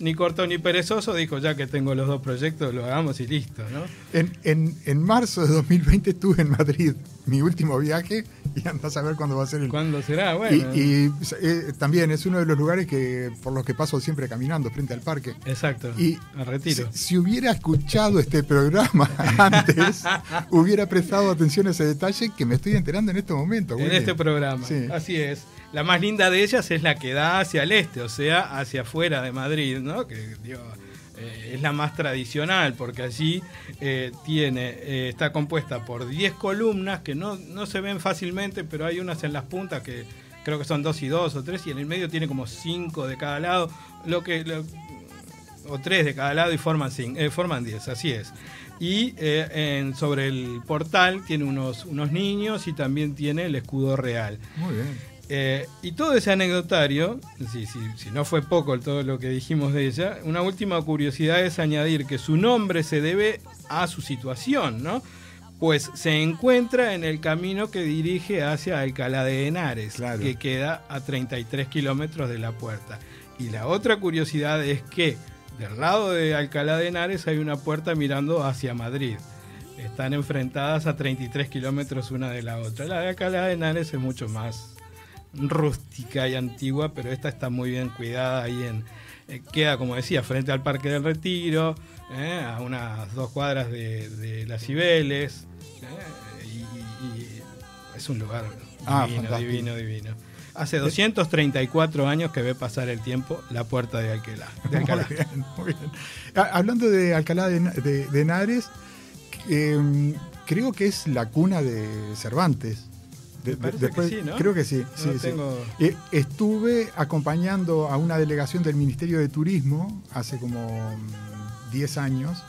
ni corto ni perezoso, dijo, ya que tengo los dos proyectos, lo hagamos y listo, ¿no? En, en, en marzo de dos mil veinte estuve en Madrid, mi último viaje, y andás a ver cuándo va a ser el... ¿Cuándo será? Bueno. Y, y eh, también es uno de los lugares que por los que paso siempre caminando, frente al parque. Exacto, y a retiro. Si, si hubiera escuchado este programa antes, hubiera prestado atención a ese detalle que me estoy enterando en este momento. En Willy. Este programa, sí. Así es. La más linda de ellas es la que da hacia el este, o sea, hacia afuera de Madrid, ¿no? Que digo, eh, es la más tradicional, porque allí eh, tiene, eh, está compuesta por diez columnas que no, no se ven fácilmente, pero hay unas en las puntas que creo que son dos y dos o tres, y en el medio tiene como cinco de cada lado, lo que lo, o tres de cada lado y forman cinco, eh, forman diez, así es. Y eh, en, sobre el portal tiene unos, unos niños y también tiene el escudo real. Muy bien. Eh, y todo ese anecdotario, si, si, si no fue poco todo lo que dijimos de ella, una última curiosidad es añadir que su nombre se debe a su situación, ¿no? Pues se encuentra en el camino que dirige hacia Alcalá de Henares, claro. que queda a treinta y tres kilómetros de la puerta. Y la otra curiosidad es que Del lado de Alcalá de Henares hay una puerta mirando hacia Madrid. Están enfrentadas a treinta y tres kilómetros una de la otra. La de Alcalá de Henares es mucho más rústica y antigua, pero esta está muy bien cuidada. Ahí en, eh, queda, como decía, frente al Parque del Retiro, eh, a unas dos cuadras de, de Las Cibeles. Eh, y, y es un lugar ah, divino, fantástico. divino, divino. Hace doscientos treinta y cuatro años que ve pasar el tiempo la puerta de Alcalá. De Alcalá. Muy bien, muy bien. Hablando de Alcalá de, de, de Henares, eh, creo que es la cuna de Cervantes. De, de, después, que sí, ¿no? Creo que sí. sí, no sí. Tengo... Eh, estuve acompañando a una delegación del Ministerio de Turismo hace como diez años,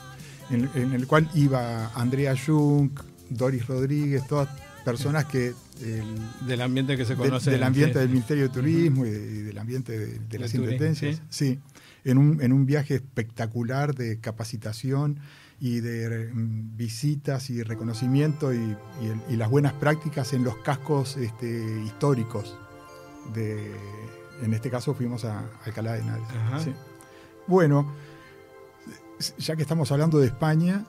en, en el cual iba Andrea Jung, Doris Rodríguez, todas personas que... El, del ambiente que se conoce. De, del ambiente del Ministerio de Turismo uh-huh. y, de, y del ambiente de, de las turismo, intendencias. ¿Sí? Sí, en un, en un viaje espectacular de capacitación y de re, visitas y reconocimiento y, y, el, y las buenas prácticas en los cascos este, históricos. De, en este caso fuimos a, a Alcalá de Henares. Uh-huh. ¿Sí? Bueno, ya que estamos hablando de España...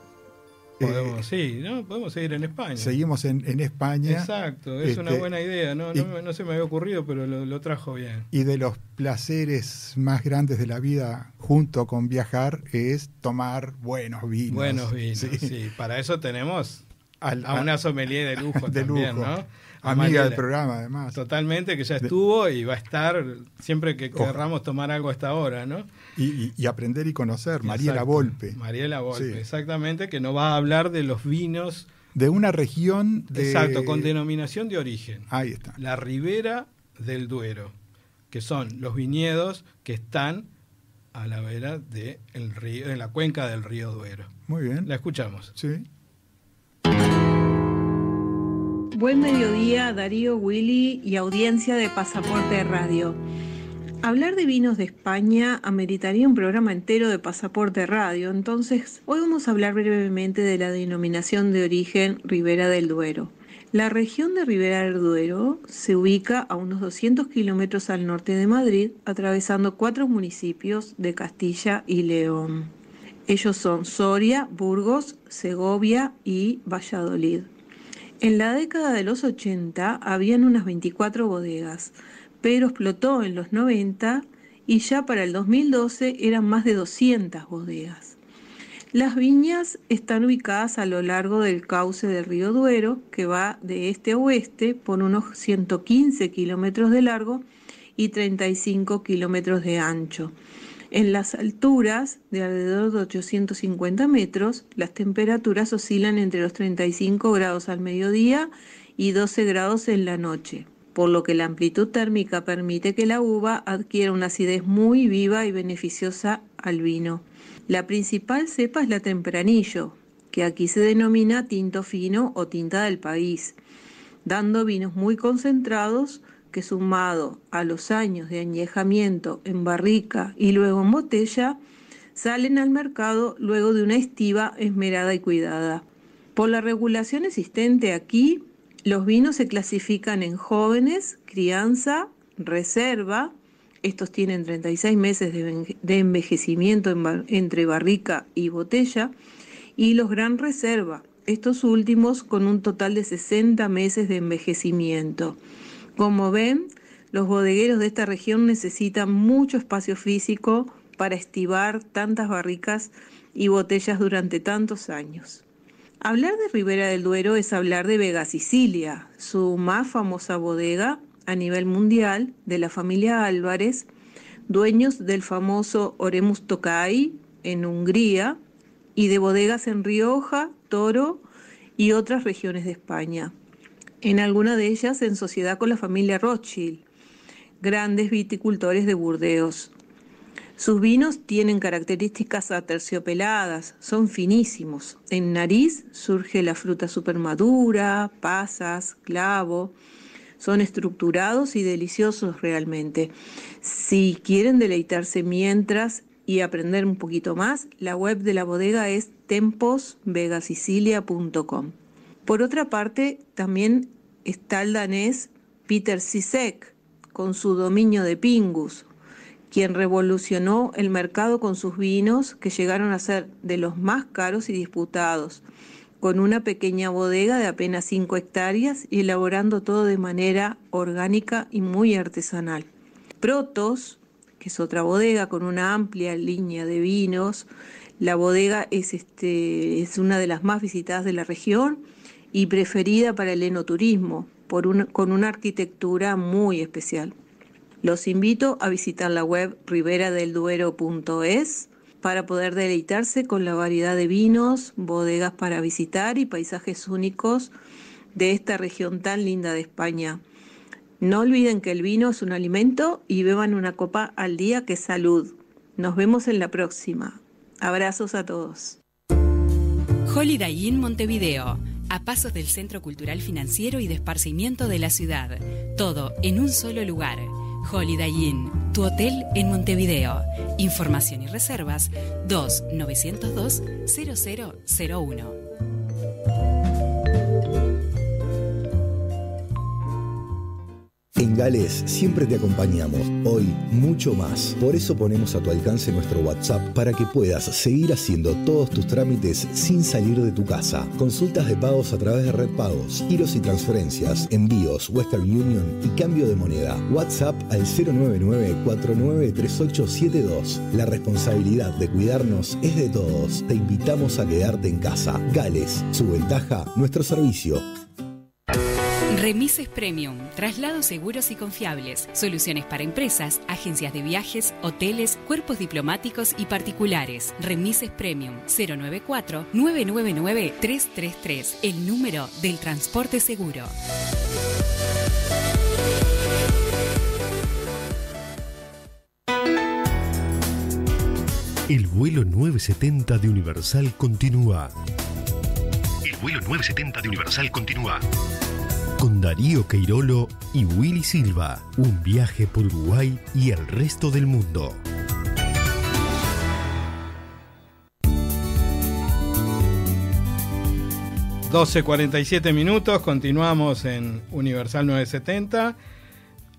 Podemos, eh, sí, ¿no? Podemos seguir en España. Seguimos en, en España. Exacto, es este, una buena idea. No, no, y, no se me había ocurrido, pero lo, lo trajo bien. Y de los placeres más grandes de la vida, junto con viajar, es tomar buenos vinos. Buenos vinos, sí. sí. Para eso tenemos Al, a una sommelier de lujo de también, lujo. ¿No? A Amiga Mariela, del programa, además. Totalmente, que ya estuvo y va a estar siempre que querramos tomar algo a esta hora, ¿no? Y, y, y aprender y conocer. Exacto. Mariela Volpe. Mariela Volpe, sí. Exactamente, que nos va a hablar de los vinos. De una región de... Exacto, con denominación de origen. Ahí está. La Ribera del Duero, que son los viñedos que están a la vera de el río, en la cuenca del río Duero. Muy bien. La escuchamos. Sí. Buen mediodía, Darío, Willy y audiencia de Pasaporte Radio. Hablar de vinos de España ameritaría un programa entero de Pasaporte Radio, entonces hoy vamos a hablar brevemente de la denominación de origen Ribera del Duero. La región de Ribera del Duero se ubica a unos doscientos kilómetros al norte de Madrid, atravesando cuatro municipios de Castilla y León. Ellos son Soria, Burgos, Segovia y Valladolid. En la década de los ochenta habían unas veinticuatro bodegas, pero explotó en los noventa y ya para el dos mil doce eran más de doscientas bodegas. Las viñas están ubicadas a lo largo del cauce del río Duero, que va de este a oeste por unos ciento quince kilómetros de largo y treinta y cinco kilómetros de ancho. En las alturas, de alrededor de ochocientos cincuenta metros, las temperaturas oscilan entre los treinta y cinco grados al mediodía y doce grados en la noche, por lo que la amplitud térmica permite que la uva adquiera una acidez muy viva y beneficiosa al vino. La principal cepa es la Tempranillo, que aquí se denomina tinto fino o tinta del país, dando vinos muy concentrados, que sumado a los años de añejamiento en barrica y luego en botella, salen al mercado luego de una estiba esmerada y cuidada. Por la regulación existente aquí, los vinos se clasifican en jóvenes, crianza, reserva, estos tienen treinta y seis meses de envejecimiento entre barrica y botella, y los gran reserva, estos últimos con un total de sesenta meses de envejecimiento. Como ven, los bodegueros de esta región necesitan mucho espacio físico para estivar tantas barricas y botellas durante tantos años. Hablar de Ribera del Duero es hablar de Vega Sicilia, su más famosa bodega a nivel mundial de la familia Álvarez, dueños del famoso Oremus Tokai en Hungría y de bodegas en Rioja, Toro y otras regiones de España. En alguna de ellas en sociedad con la familia Rothschild, grandes viticultores de Burdeos. Sus vinos tienen características aterciopeladas, son finísimos. En nariz surge la fruta supermadura, pasas, clavo. Son estructurados y deliciosos realmente. Si quieren deleitarse mientras y aprender un poquito más, la web de la bodega es tempos vega sicilia punto com. Por otra parte, también está el danés Peter Sisek, con su dominio de Pingus, quien revolucionó el mercado con sus vinos, que llegaron a ser de los más caros y disputados, con una pequeña bodega de apenas cinco hectáreas y elaborando todo de manera orgánica y muy artesanal. Protos, que es otra bodega con una amplia línea de vinos. La bodega es, este, es una de las más visitadas de la región y preferida para el enoturismo, por un, con una arquitectura muy especial. Los invito a visitar la web ribera del duero punto es para poder deleitarse con la variedad de vinos, bodegas para visitar y paisajes únicos de esta región tan linda de España. No olviden que el vino es un alimento y beban una copa al día, que es salud. Nos vemos en la próxima. Abrazos a todos. Holiday Inn Montevideo, a pasos del Centro Cultural Financiero y de Esparcimiento de la ciudad. Todo en un solo lugar. Holiday Inn, tu hotel en Montevideo. Información y reservas dos nueve cero dos cero cero cero uno. En Gales siempre te acompañamos, hoy mucho más. Por eso ponemos a tu alcance nuestro WhatsApp para que puedas seguir haciendo todos tus trámites sin salir de tu casa. Consultas de pagos a través de Red Pagos, giros y transferencias, envíos, Western Union y cambio de moneda. WhatsApp al cero nueve nueve cuatro nueve tres ocho siete dos. La responsabilidad de cuidarnos es de todos. Te invitamos a quedarte en casa. Gales, su ventaja, nuestro servicio. Remises Premium, traslados seguros y confiables, soluciones para empresas, agencias de viajes, hoteles, cuerpos diplomáticos y particulares. Remises Premium, cero nueve cuatro nueve nueve nueve tres tres tres, el número del transporte seguro. El vuelo nueve setenta de Universal continúa. El vuelo nueve setenta de Universal continúa. Con Darío Queirolo y Willy Silva, un viaje por Uruguay y el resto del mundo. doce cuarenta y siete minutos, continuamos en Universal nueve setenta.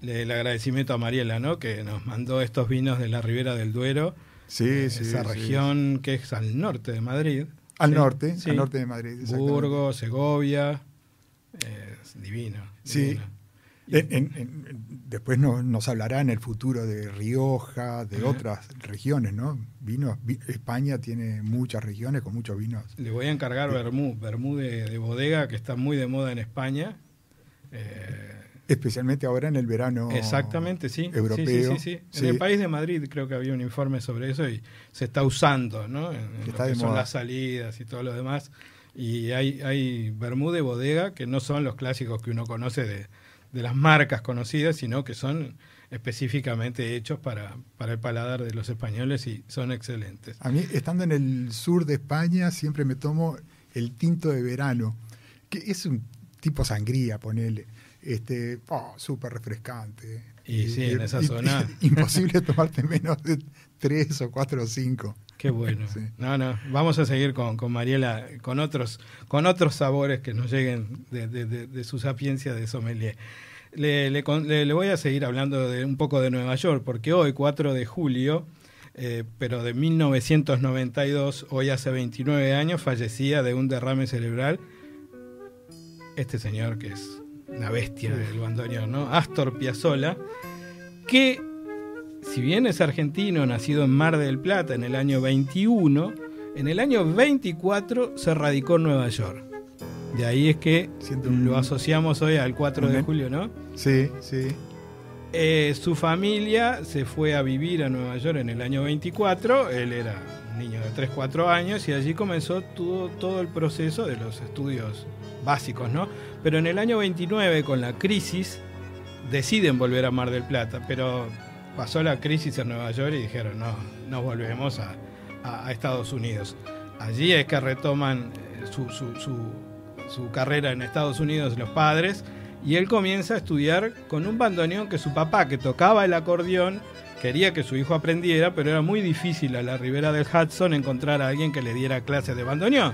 El agradecimiento a Mariela, ¿no?, que nos mandó estos vinos de la Ribera del Duero. Sí, eh, sí. Esa sí, región sí, que es al norte de Madrid. Al ¿sí? norte, sí. Al norte de Madrid. Burgos, Segovia. Es divino. Sí. Divino. En, en, en, después no, nos hablará en el futuro de Rioja, de uh-huh. otras regiones, ¿no? Vinos, vi, España tiene muchas regiones con muchos vinos. Le voy a encargar vermú, vermú de, de bodega, que está muy de moda en España. Eh, Especialmente ahora en el verano. Exactamente, sí. Europeo. Sí, sí, sí, sí. Sí. En el país de Madrid creo que había un informe sobre eso y se está usando, ¿no? En, en está lo que de son moda. Las salidas y todo lo demás. Y hay, hay vermú de bodega que no son los clásicos que uno conoce de, de las marcas conocidas, sino que son específicamente hechos para, para el paladar de los españoles y son excelentes. A mí, estando en el sur de España, siempre me tomo el tinto de verano, que es un tipo sangría, ponele, este, oh, súper refrescante. Y, y sí, y, en esa y, zona. Y, imposible tomarte menos de tres o cuatro o cinco. Qué bueno. Sí. No, no. Vamos a seguir con, con Mariela, con otros, con otros sabores que nos lleguen de, de, de, de su sapiencia de sommelier. Le, le, le, le voy a seguir hablando de un poco de Nueva York, porque hoy, cuatro de julio, eh, pero de mil novecientos noventa y dos, hoy hace veintinueve años, fallecía de un derrame cerebral este señor que es una bestia del bandoneón, ¿no? Astor Piazzolla, que... Si bien es argentino, nacido en Mar del Plata en el año veintiuno, en el año veinticuatro se radicó en Nueva York. De ahí es que Siento lo un... asociamos hoy al cuatro uh-huh. de julio, ¿no? Sí, sí. Eh, su familia se fue a vivir a Nueva York en el año veinticuatro. Él era un niño de tres, cuatro años y allí comenzó todo, todo el proceso de los estudios básicos, ¿no? Pero en el año veintinueve, con la crisis, deciden volver a Mar del Plata, pero... Pasó la crisis en Nueva York y dijeron, no, nos volvemos a, a, a Estados Unidos. Allí es que retoman su, su, su, su carrera en Estados Unidos los padres, y él comienza a estudiar con un bandoneón que su papá, que tocaba el acordeón, quería que su hijo aprendiera, pero era muy difícil a la ribera del Hudson encontrar a alguien que le diera clases de bandoneón.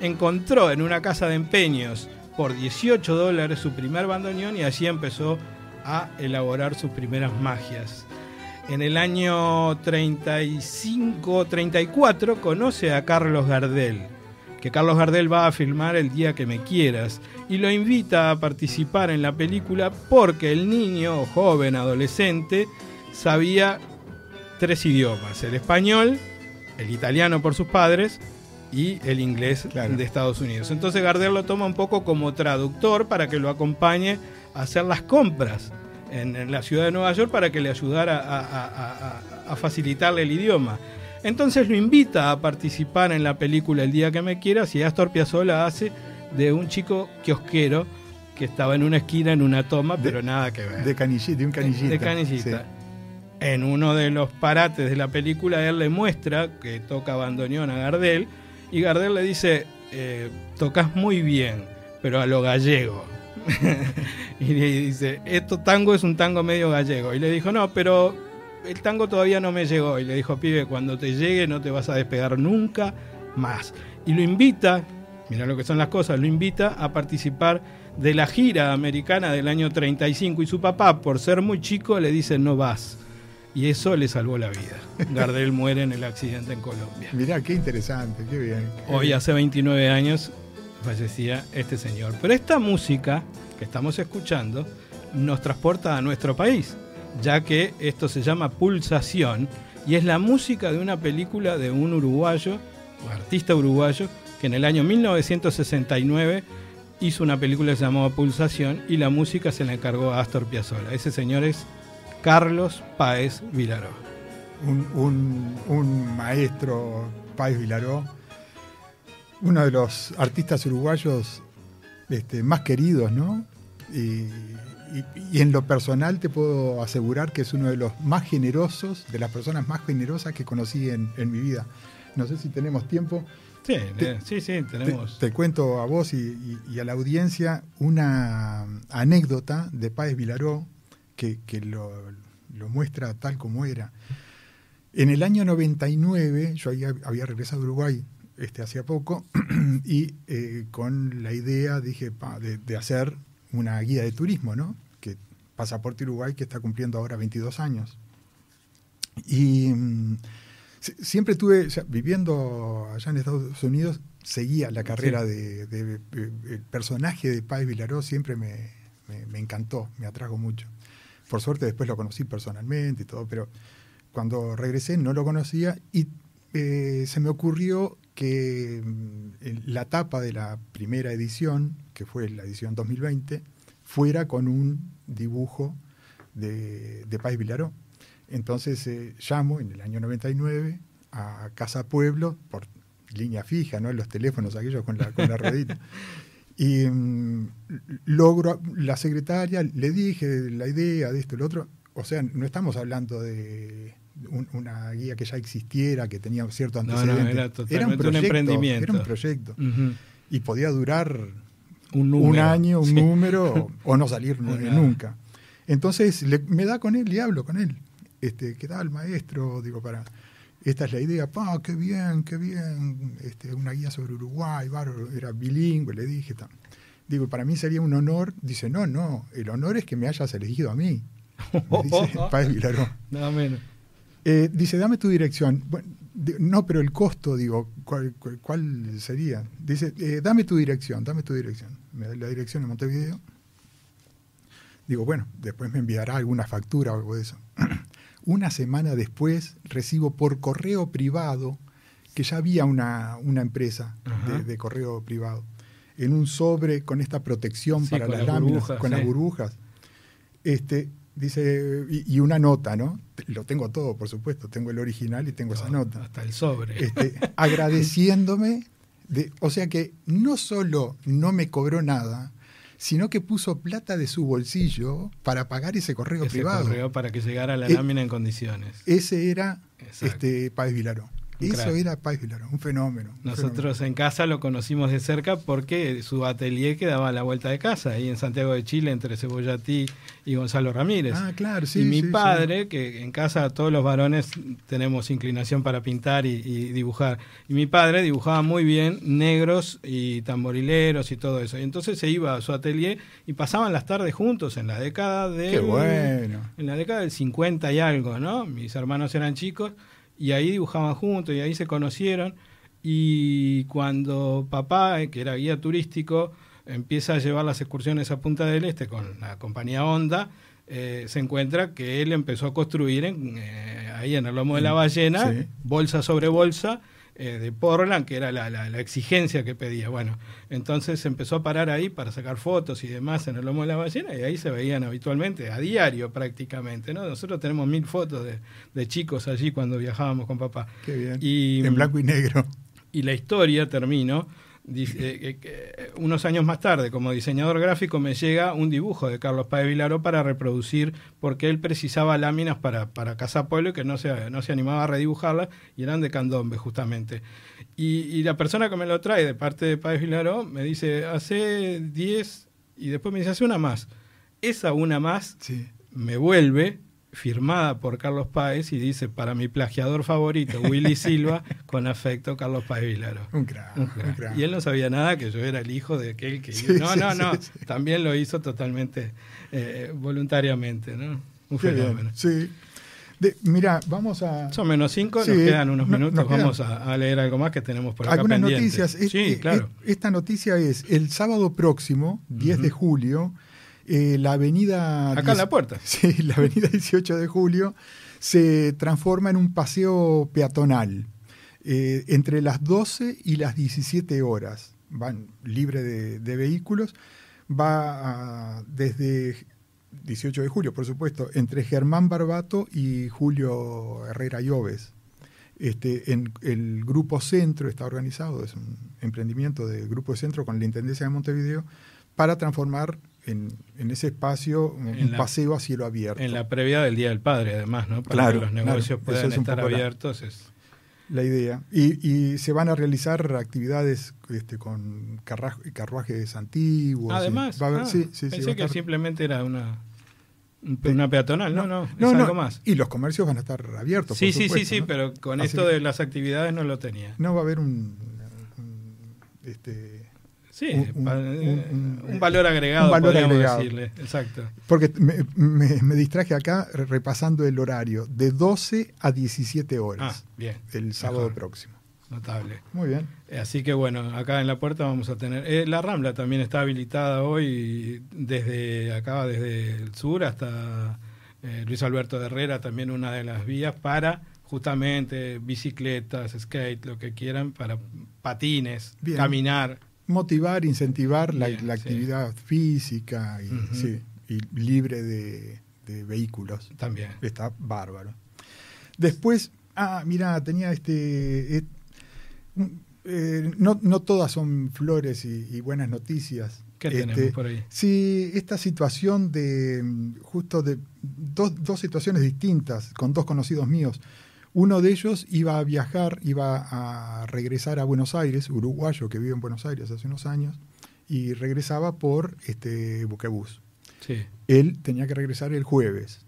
Encontró en una casa de empeños por dieciocho dólares su primer bandoneón y allí empezó a elaborar sus primeras magias. En el año treinta y cinco, treinta y cuatro conoce a Carlos Gardel, que Carlos Gardel va a filmar El día que me quieras, y lo invita a participar en la película porque el niño, joven, adolescente, sabía tres idiomas: el español, el italiano por sus padres y el inglés, claro, de Estados Unidos. Entonces Gardel lo toma un poco como traductor para que lo acompañe a hacer las compras en, en la ciudad de Nueva York, para que le ayudara a, a, a, a facilitarle el idioma. Entonces lo invita a participar en la película El día que me quieras, y Astor Piazzolla hace de un chico kiosquero que estaba en una esquina, en una toma, de, pero nada que ver. De canillita, de un canillita. De, de canillita. Sí. En uno de los parates de la película él le muestra que toca bandoneón a Gardel, y Gardel le dice, eh, tocas muy bien, pero a lo gallego. Y le dice, esto tango es un tango medio gallego. Y le dijo, no, pero el tango todavía no me llegó. Y le dijo, pibe, cuando te llegue no te vas a despegar nunca más. Y lo invita, mirá lo que son las cosas, lo invita a participar de la gira americana del año treinta y cinco, y su papá, por ser muy chico, le dice, no vas. Y eso le salvó la vida. Gardel muere en el accidente en Colombia. Mirá, qué interesante, qué bien. Qué Hoy, bien. Hace veintinueve años, fallecía este señor. Pero esta música que estamos escuchando nos transporta a nuestro país, ya que esto se llama Pulsación y es la música de una película de un uruguayo, un artista uruguayo, que en el año mil novecientos sesenta y nueve hizo una película que se llamaba Pulsación, y la música se la encargó a Astor Piazzolla. Ese señor es Carlos Páez Vilaró. Un, un, un maestro, Páez Vilaró, uno de los artistas uruguayos este, más queridos, ¿no? Y... Y, y en lo personal te puedo asegurar que es uno de los más generosos, de las personas más generosas que conocí en, en mi vida. No sé si tenemos tiempo. Sí, te, sí, sí, tenemos. Te, te cuento a vos y, y, y a la audiencia una anécdota de Páez Vilaró que, que lo, lo muestra tal como era. En el año noventa y nueve, yo había, había regresado a Uruguay este, hacía poco, y eh, con la idea, dije, pa, de, de hacer una guía de turismo, ¿no? Que Pasaporte Uruguay, que está cumpliendo ahora veintidós años. Y mmm, siempre tuve, o sea, viviendo allá en Estados Unidos, seguía la carrera, sí, de, de, de, el personaje de Páez Vilaró siempre me, me, me encantó, me atrajo mucho. Por suerte después lo conocí personalmente y todo, pero cuando regresé no lo conocía, y eh, se me ocurrió que la tapa de la primera edición, que fue la edición dos mil veinte, fuera con un dibujo de, de Páez Vilaró. Entonces eh, llamo en el año noventa y nueve a Casa Pueblo, por línea fija, ¿no? Los teléfonos aquellos con la, con la ruedita. Y um, logro, la secretaria, le dije la idea de esto y lo otro. O sea, no estamos hablando de un, una guía que ya existiera, que tenía cierto antecedente. No, no, era totalmente era un, proyecto, un emprendimiento. Era un proyecto. Uh-huh. Y podía durar un, un año, un sí. número, o no salir nunca. Entonces le, me da con él y hablo con él. Este, ¿qué tal, maestro? Digo, para, esta es la idea. ¡Ah, qué bien, qué bien! Este, una guía sobre Uruguay, bárbaro, era bilingüe, le dije. Tal. Digo, para mí sería un honor. Dice, no, no, el honor es que me hayas elegido a mí. Me dice Páez Vilaró. Nada menos. Eh, dice, dame tu dirección. Bueno, no, pero el costo, digo, ¿cuál, cuál, cuál sería? Dice, eh, dame tu dirección, dame tu dirección. Me da la dirección en Montevideo. Digo, bueno, después me enviará alguna factura o algo de eso. Una semana después recibo por correo privado, que ya había una, una empresa de, de correo privado, en un sobre con esta protección, sí, para las láminas, con las burbujas. Este... Dice, y, y una nota, ¿no? Lo tengo todo, por supuesto. Tengo el original y tengo no, esa nota. Hasta el sobre. Este, agradeciéndome. De, o sea que no solo no me cobró nada, sino que puso plata de su bolsillo para pagar ese correo ese privado. Correo para que llegara la lámina eh, en condiciones. Ese era este, Páez Vilaró. Eso crack. Era Páez Vilaró, un fenómeno. Un Nosotros fenómeno. En casa lo conocimos de cerca porque su atelier quedaba a la vuelta de casa, ahí en Santiago de Chile, entre Cebollatí y Gonzalo Ramírez. Ah, claro, sí. Y mi sí, padre, sí. que en casa todos los varones tenemos inclinación para pintar y, y dibujar. Y mi padre dibujaba muy bien negros y tamborileros y todo eso. Y entonces se iba a su atelier y pasaban las tardes juntos en la década de... ¡Qué bueno! En la década del cincuenta y algo, ¿no? Mis hermanos eran chicos. Y ahí dibujaban juntos y ahí se conocieron. Y cuando papá, que era guía turístico, empieza a llevar las excursiones a Punta del Este con la compañía Honda, eh, se encuentra que él empezó a construir en, eh, ahí en el lomo de la ballena, sí. bolsa sobre bolsa, eh, de Portland, que era la, la, la exigencia que pedía. Bueno, entonces empezó a parar ahí para sacar fotos y demás en el lomo de la ballena, y ahí se veían habitualmente, a diario prácticamente, ¿no? Nosotros tenemos mil fotos de, de chicos allí cuando viajábamos con papá. Qué bien. Y, en blanco y negro. Y la historia, termino, dice, eh, eh, unos años más tarde, como diseñador gráfico, me llega un dibujo de Carlos Páez Vilaró para reproducir, porque él precisaba láminas para, para Casa Pueblo y que no se, no se animaba a redibujarlas, y eran de candombe justamente. Y, y la persona que me lo trae de parte de Páez Vilaró me dice, hace diez, y después me dice, hace una más. Esa una más sí. me vuelve... firmada por Carlos Páez y dice, para mi plagiador favorito, Willy Silva, con afecto, Carlos Páez Vilaró. Un crack, un crack. Un crack. Y él no sabía nada que yo era el hijo de aquel que... Sí, no, sí, no, no, sí, sí. También lo hizo totalmente eh, voluntariamente, ¿no? Un fenómeno. Sí. De, mira, vamos a... Son menos cinco, sí, nos quedan unos minutos, nos quedan... vamos a, a leer algo más que tenemos por acá algunas pendiente. Noticias. Es, sí, es, claro. Es, esta noticia es, el sábado próximo, diez uh-huh. de julio, Eh, la avenida... Acá en la puerta. Sí, la avenida dieciocho de julio se transforma en un paseo peatonal. Eh, entre las doce y las diecisiete horas, van libre de, de vehículos, va a, desde dieciocho de julio, por supuesto, entre Germán Barbato y Julio Herrera Lloves. Este, en el Grupo Centro está organizado, es un emprendimiento del Grupo Centro con la Intendencia de Montevideo, para transformar en, en ese espacio un en la, paseo a cielo abierto. En la previa del Día del Padre, además, ¿no? Para claro, que los negocios claro, puedan es estar abiertos. La, es... la idea. Y, y se van a realizar actividades este, con carruaje, carruajes antiguos. Además, va a haber, ah, sí, sí, pensé sí, va a estar... que simplemente era una... Una peatonal, no, no, no, no es algo no. más. Y los comercios van a estar abiertos, sí, por supuesto, sí, sí, sí, ¿no? Pero con Así esto de las actividades no lo tenía. No va a haber un, un este sí, un, un, un, un, un valor agregado, un valor podríamos agregado. decirle, exacto. Porque me, me, me distraje acá repasando el horario, de doce a diecisiete horas, ah, bien, el sábado mejor. próximo. Notable. Muy bien. Así que bueno, acá en la puerta vamos a tener... Eh, la Rambla también está habilitada hoy, desde acá, desde el sur hasta eh, Luis Alberto de Herrera, también una de las vías para justamente bicicletas, skate, lo que quieran, para patines, bien. caminar. Motivar, incentivar bien, la, la actividad sí. física y, uh-huh. sí, y libre de, de vehículos. También. Está bárbaro. Después, ah, mira, tenía este... este Eh, no, no todas son flores y, y buenas noticias. ¿Qué este, tenemos por ahí? Sí, esta situación de justo de dos, dos situaciones distintas con dos conocidos míos. Uno de ellos iba a viajar, iba a regresar a Buenos Aires, uruguayo que vive en Buenos Aires hace unos años, y regresaba por este Buquebus. Sí. Él tenía que regresar el jueves.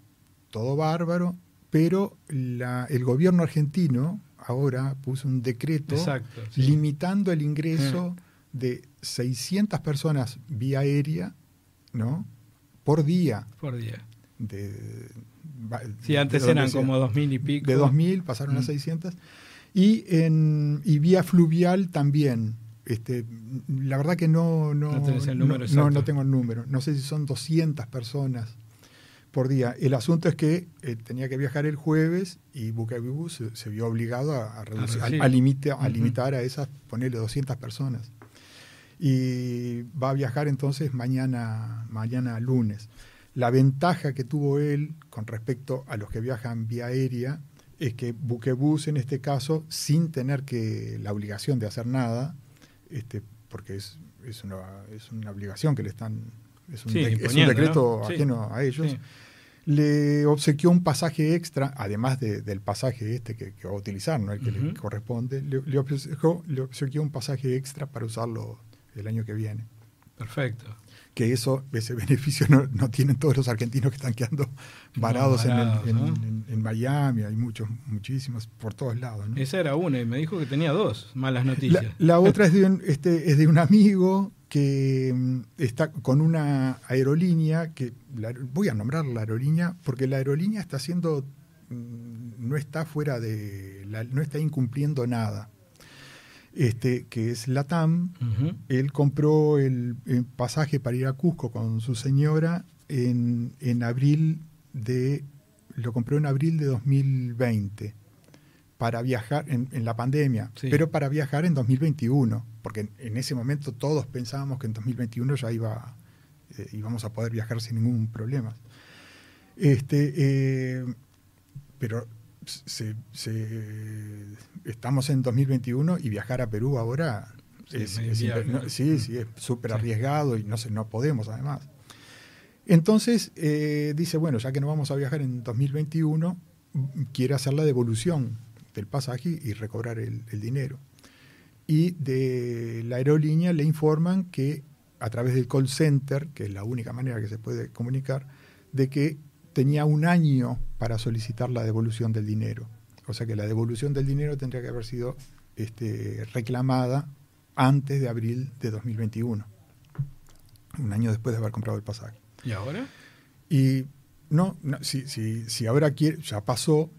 Todo bárbaro, pero la, el gobierno argentino ahora puso un decreto Exacto, sí. limitando el ingreso mm. de seiscientas personas vía aérea, ¿no? Por día. Por día. De, de, sí, antes de eran sea, como dos mil y pico. De dos mil pasaron mm. a seiscientas. Y, en, y vía fluvial también. Este, la verdad que no no, no, tenés el número no, exacto. no no tengo el número. No sé si son doscientas personas. Por día. El asunto es que eh, tenía que viajar el jueves y Buquebus se, se vio obligado a, a, reducir, a, a, limite, a uh-huh. limitar a esas, ponerle doscientas personas. Y va a viajar entonces mañana, mañana lunes. La ventaja que tuvo él con respecto a los que viajan vía aérea es que Buquebus, en este caso, sin tener que la obligación de hacer nada, este, porque es, es, una, es una obligación que le están... Es un, sí, de, es un decreto ¿no? ajeno sí. a ellos. Sí. le obsequió un pasaje extra, además de, del pasaje este que, que va a utilizar, ¿no? El que uh-huh. le corresponde, le, le, obsequió, le obsequió un pasaje extra para usarlo el año que viene. Perfecto. Que eso, ese beneficio no, no tienen todos los argentinos que están quedando varados, no, varados en, el, ¿no? en, en, en Miami, hay muchos, muchísimos por todos lados, ¿no? Esa era una y me dijo que tenía dos malas noticias. La, la otra es de un, este, es de un amigo que está con una aerolínea, que la, voy a nombrar la aerolínea, porque la aerolínea está haciendo, no está fuera de, la, no está incumpliendo nada. Este, que es LATAM, uh-huh. él compró el, el pasaje para ir a Cusco con su señora en, en abril de, lo compró en abril de dos mil veinte, para viajar en, en la pandemia, sí. pero para viajar en dos mil veintiuno, porque en, en ese momento todos pensábamos que en dos mil veintiuno ya iba, eh, íbamos a poder viajar sin ningún problema. Este, eh, pero... Se, se, estamos en dos mil veintiuno y viajar a Perú ahora sí, es, es viaje, no, sí, sí, es súper sí. arriesgado y no, se, no podemos además. Entonces eh, dice, bueno, ya que no vamos a viajar en dos mil veintiuno, quiere hacer la devolución del pasaje y recobrar el, el dinero. Y de la aerolínea le informan que a través del call center, que es la única manera que se puede comunicar, de que tenía un año para solicitar la devolución del dinero. O sea que la devolución del dinero tendría que haber sido este, reclamada antes de abril de dos mil veintiuno. Un año después de haber comprado el pasaje. ¿Y ahora? Y no, no si, si, si ahora quiere, ya pasó,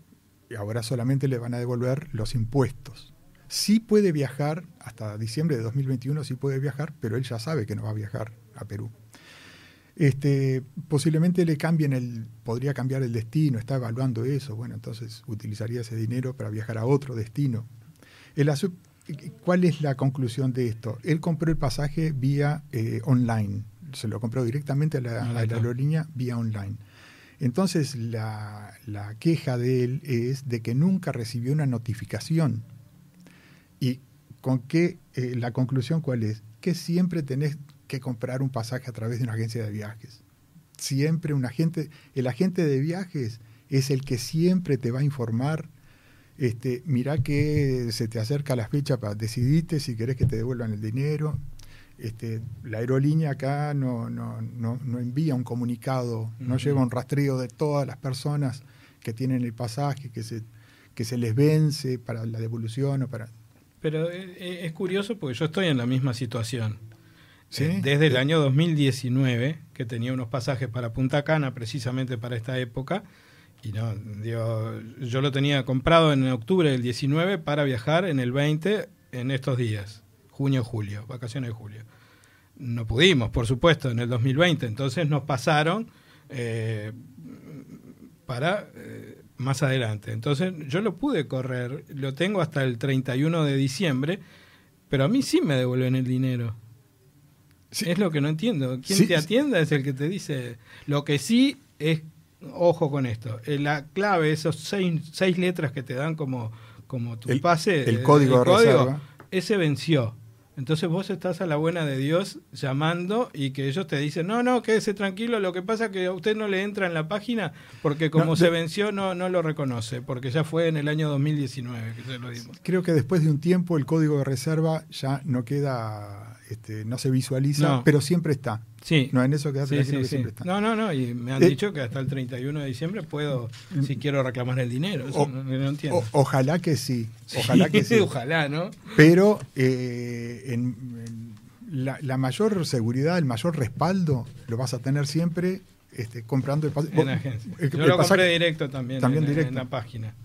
ahora solamente le van a devolver los impuestos. Sí puede viajar, hasta diciembre de dos mil veintiuno sí puede viajar, pero él ya sabe que no va a viajar a Perú. Este, posiblemente le cambien el, podría cambiar el destino, está evaluando eso, bueno, entonces utilizaría ese dinero para viajar a otro destino. El asu- ¿Cuál es la conclusión de esto? Él compró el pasaje vía eh, online, se lo compró directamente a la, a la aerolínea vía online. Entonces la, la queja de él es de que nunca recibió una notificación. ¿Y con qué? Eh, la conclusión, ¿cuál es? Que siempre tenés que comprar un pasaje a través de una agencia de viajes. Siempre un agente, el agente de viajes es el que siempre te va a informar, este, mirá que se te acerca la fecha para decidirte si querés que te devuelvan el dinero. Este, la aerolínea acá no, no, no, no envía un comunicado, no uh-huh. lleva un rastreo de todas las personas que tienen el pasaje, que se, que se les vence para la devolución o para... Pero es curioso porque yo estoy en la misma situación. ¿Sí? Desde el año dos mil diecinueve, que tenía unos pasajes para Punta Cana, precisamente para esta época, y no, digo, yo lo tenía comprado en octubre del diecinueve para viajar en el veinte, en estos días, junio, julio, vacaciones de julio. No pudimos, por supuesto, en el dos mil veinte, entonces nos pasaron eh, para eh, más adelante. Entonces yo lo pude correr, lo tengo hasta el treinta y uno de diciembre, pero a mí sí me devuelven el dinero. Sí. Es lo que no entiendo. Quien sí. te atienda es el que te dice. Lo que sí es, ojo con esto, la clave, esas seis, seis letras que te dan como, como tu el, pase, el, el código, el de código reserva, ese venció. Entonces vos estás a la buena de Dios llamando y que ellos te dicen, no, no, quédese tranquilo, lo que pasa es que a usted no le entra en la página porque como no, se de... venció no, no lo reconoce, porque ya fue en el año dos mil diecinueve que se lo dimos. Creo que después de un tiempo el código de reserva ya no queda, este, no se visualiza, no. pero siempre está. Sí. No, en eso quedás sí, sí, que sí. siempre está. No, no, no, y me han eh, dicho que hasta el treinta y uno de diciembre puedo, si quiero, reclamar el dinero. Eso o, no, no entiendo. O, ojalá que sí. Ojalá sí, que sí. Ojalá, ¿no? Pero eh, en, en la, la mayor seguridad, el mayor respaldo, lo vas a tener siempre este, comprando el pasaje. En vos, agencia. El, Yo el lo pasaje, compré directo también, también en, directo. en la página.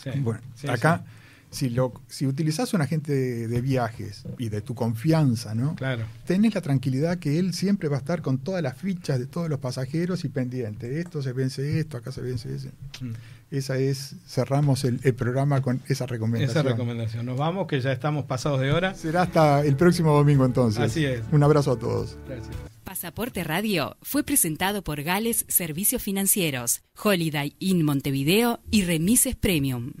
Sí. Bueno, sí, acá... Sí. Si, lo, si utilizás un agente de, de viajes y de tu confianza, ¿no? Claro. Tenés la tranquilidad que él siempre va a estar con todas las fichas de todos los pasajeros y pendiente. Esto se vence esto, acá se vence ese. Mm. Esa es, cerramos el, el programa con esa recomendación. Esa recomendación. Nos vamos, que ya estamos pasados de hora. Será hasta el próximo domingo entonces. Así es. Un abrazo a todos. Gracias. Pasaporte Radio fue presentado por Gales Servicios Financieros, Holiday Inn Montevideo y Remises Premium.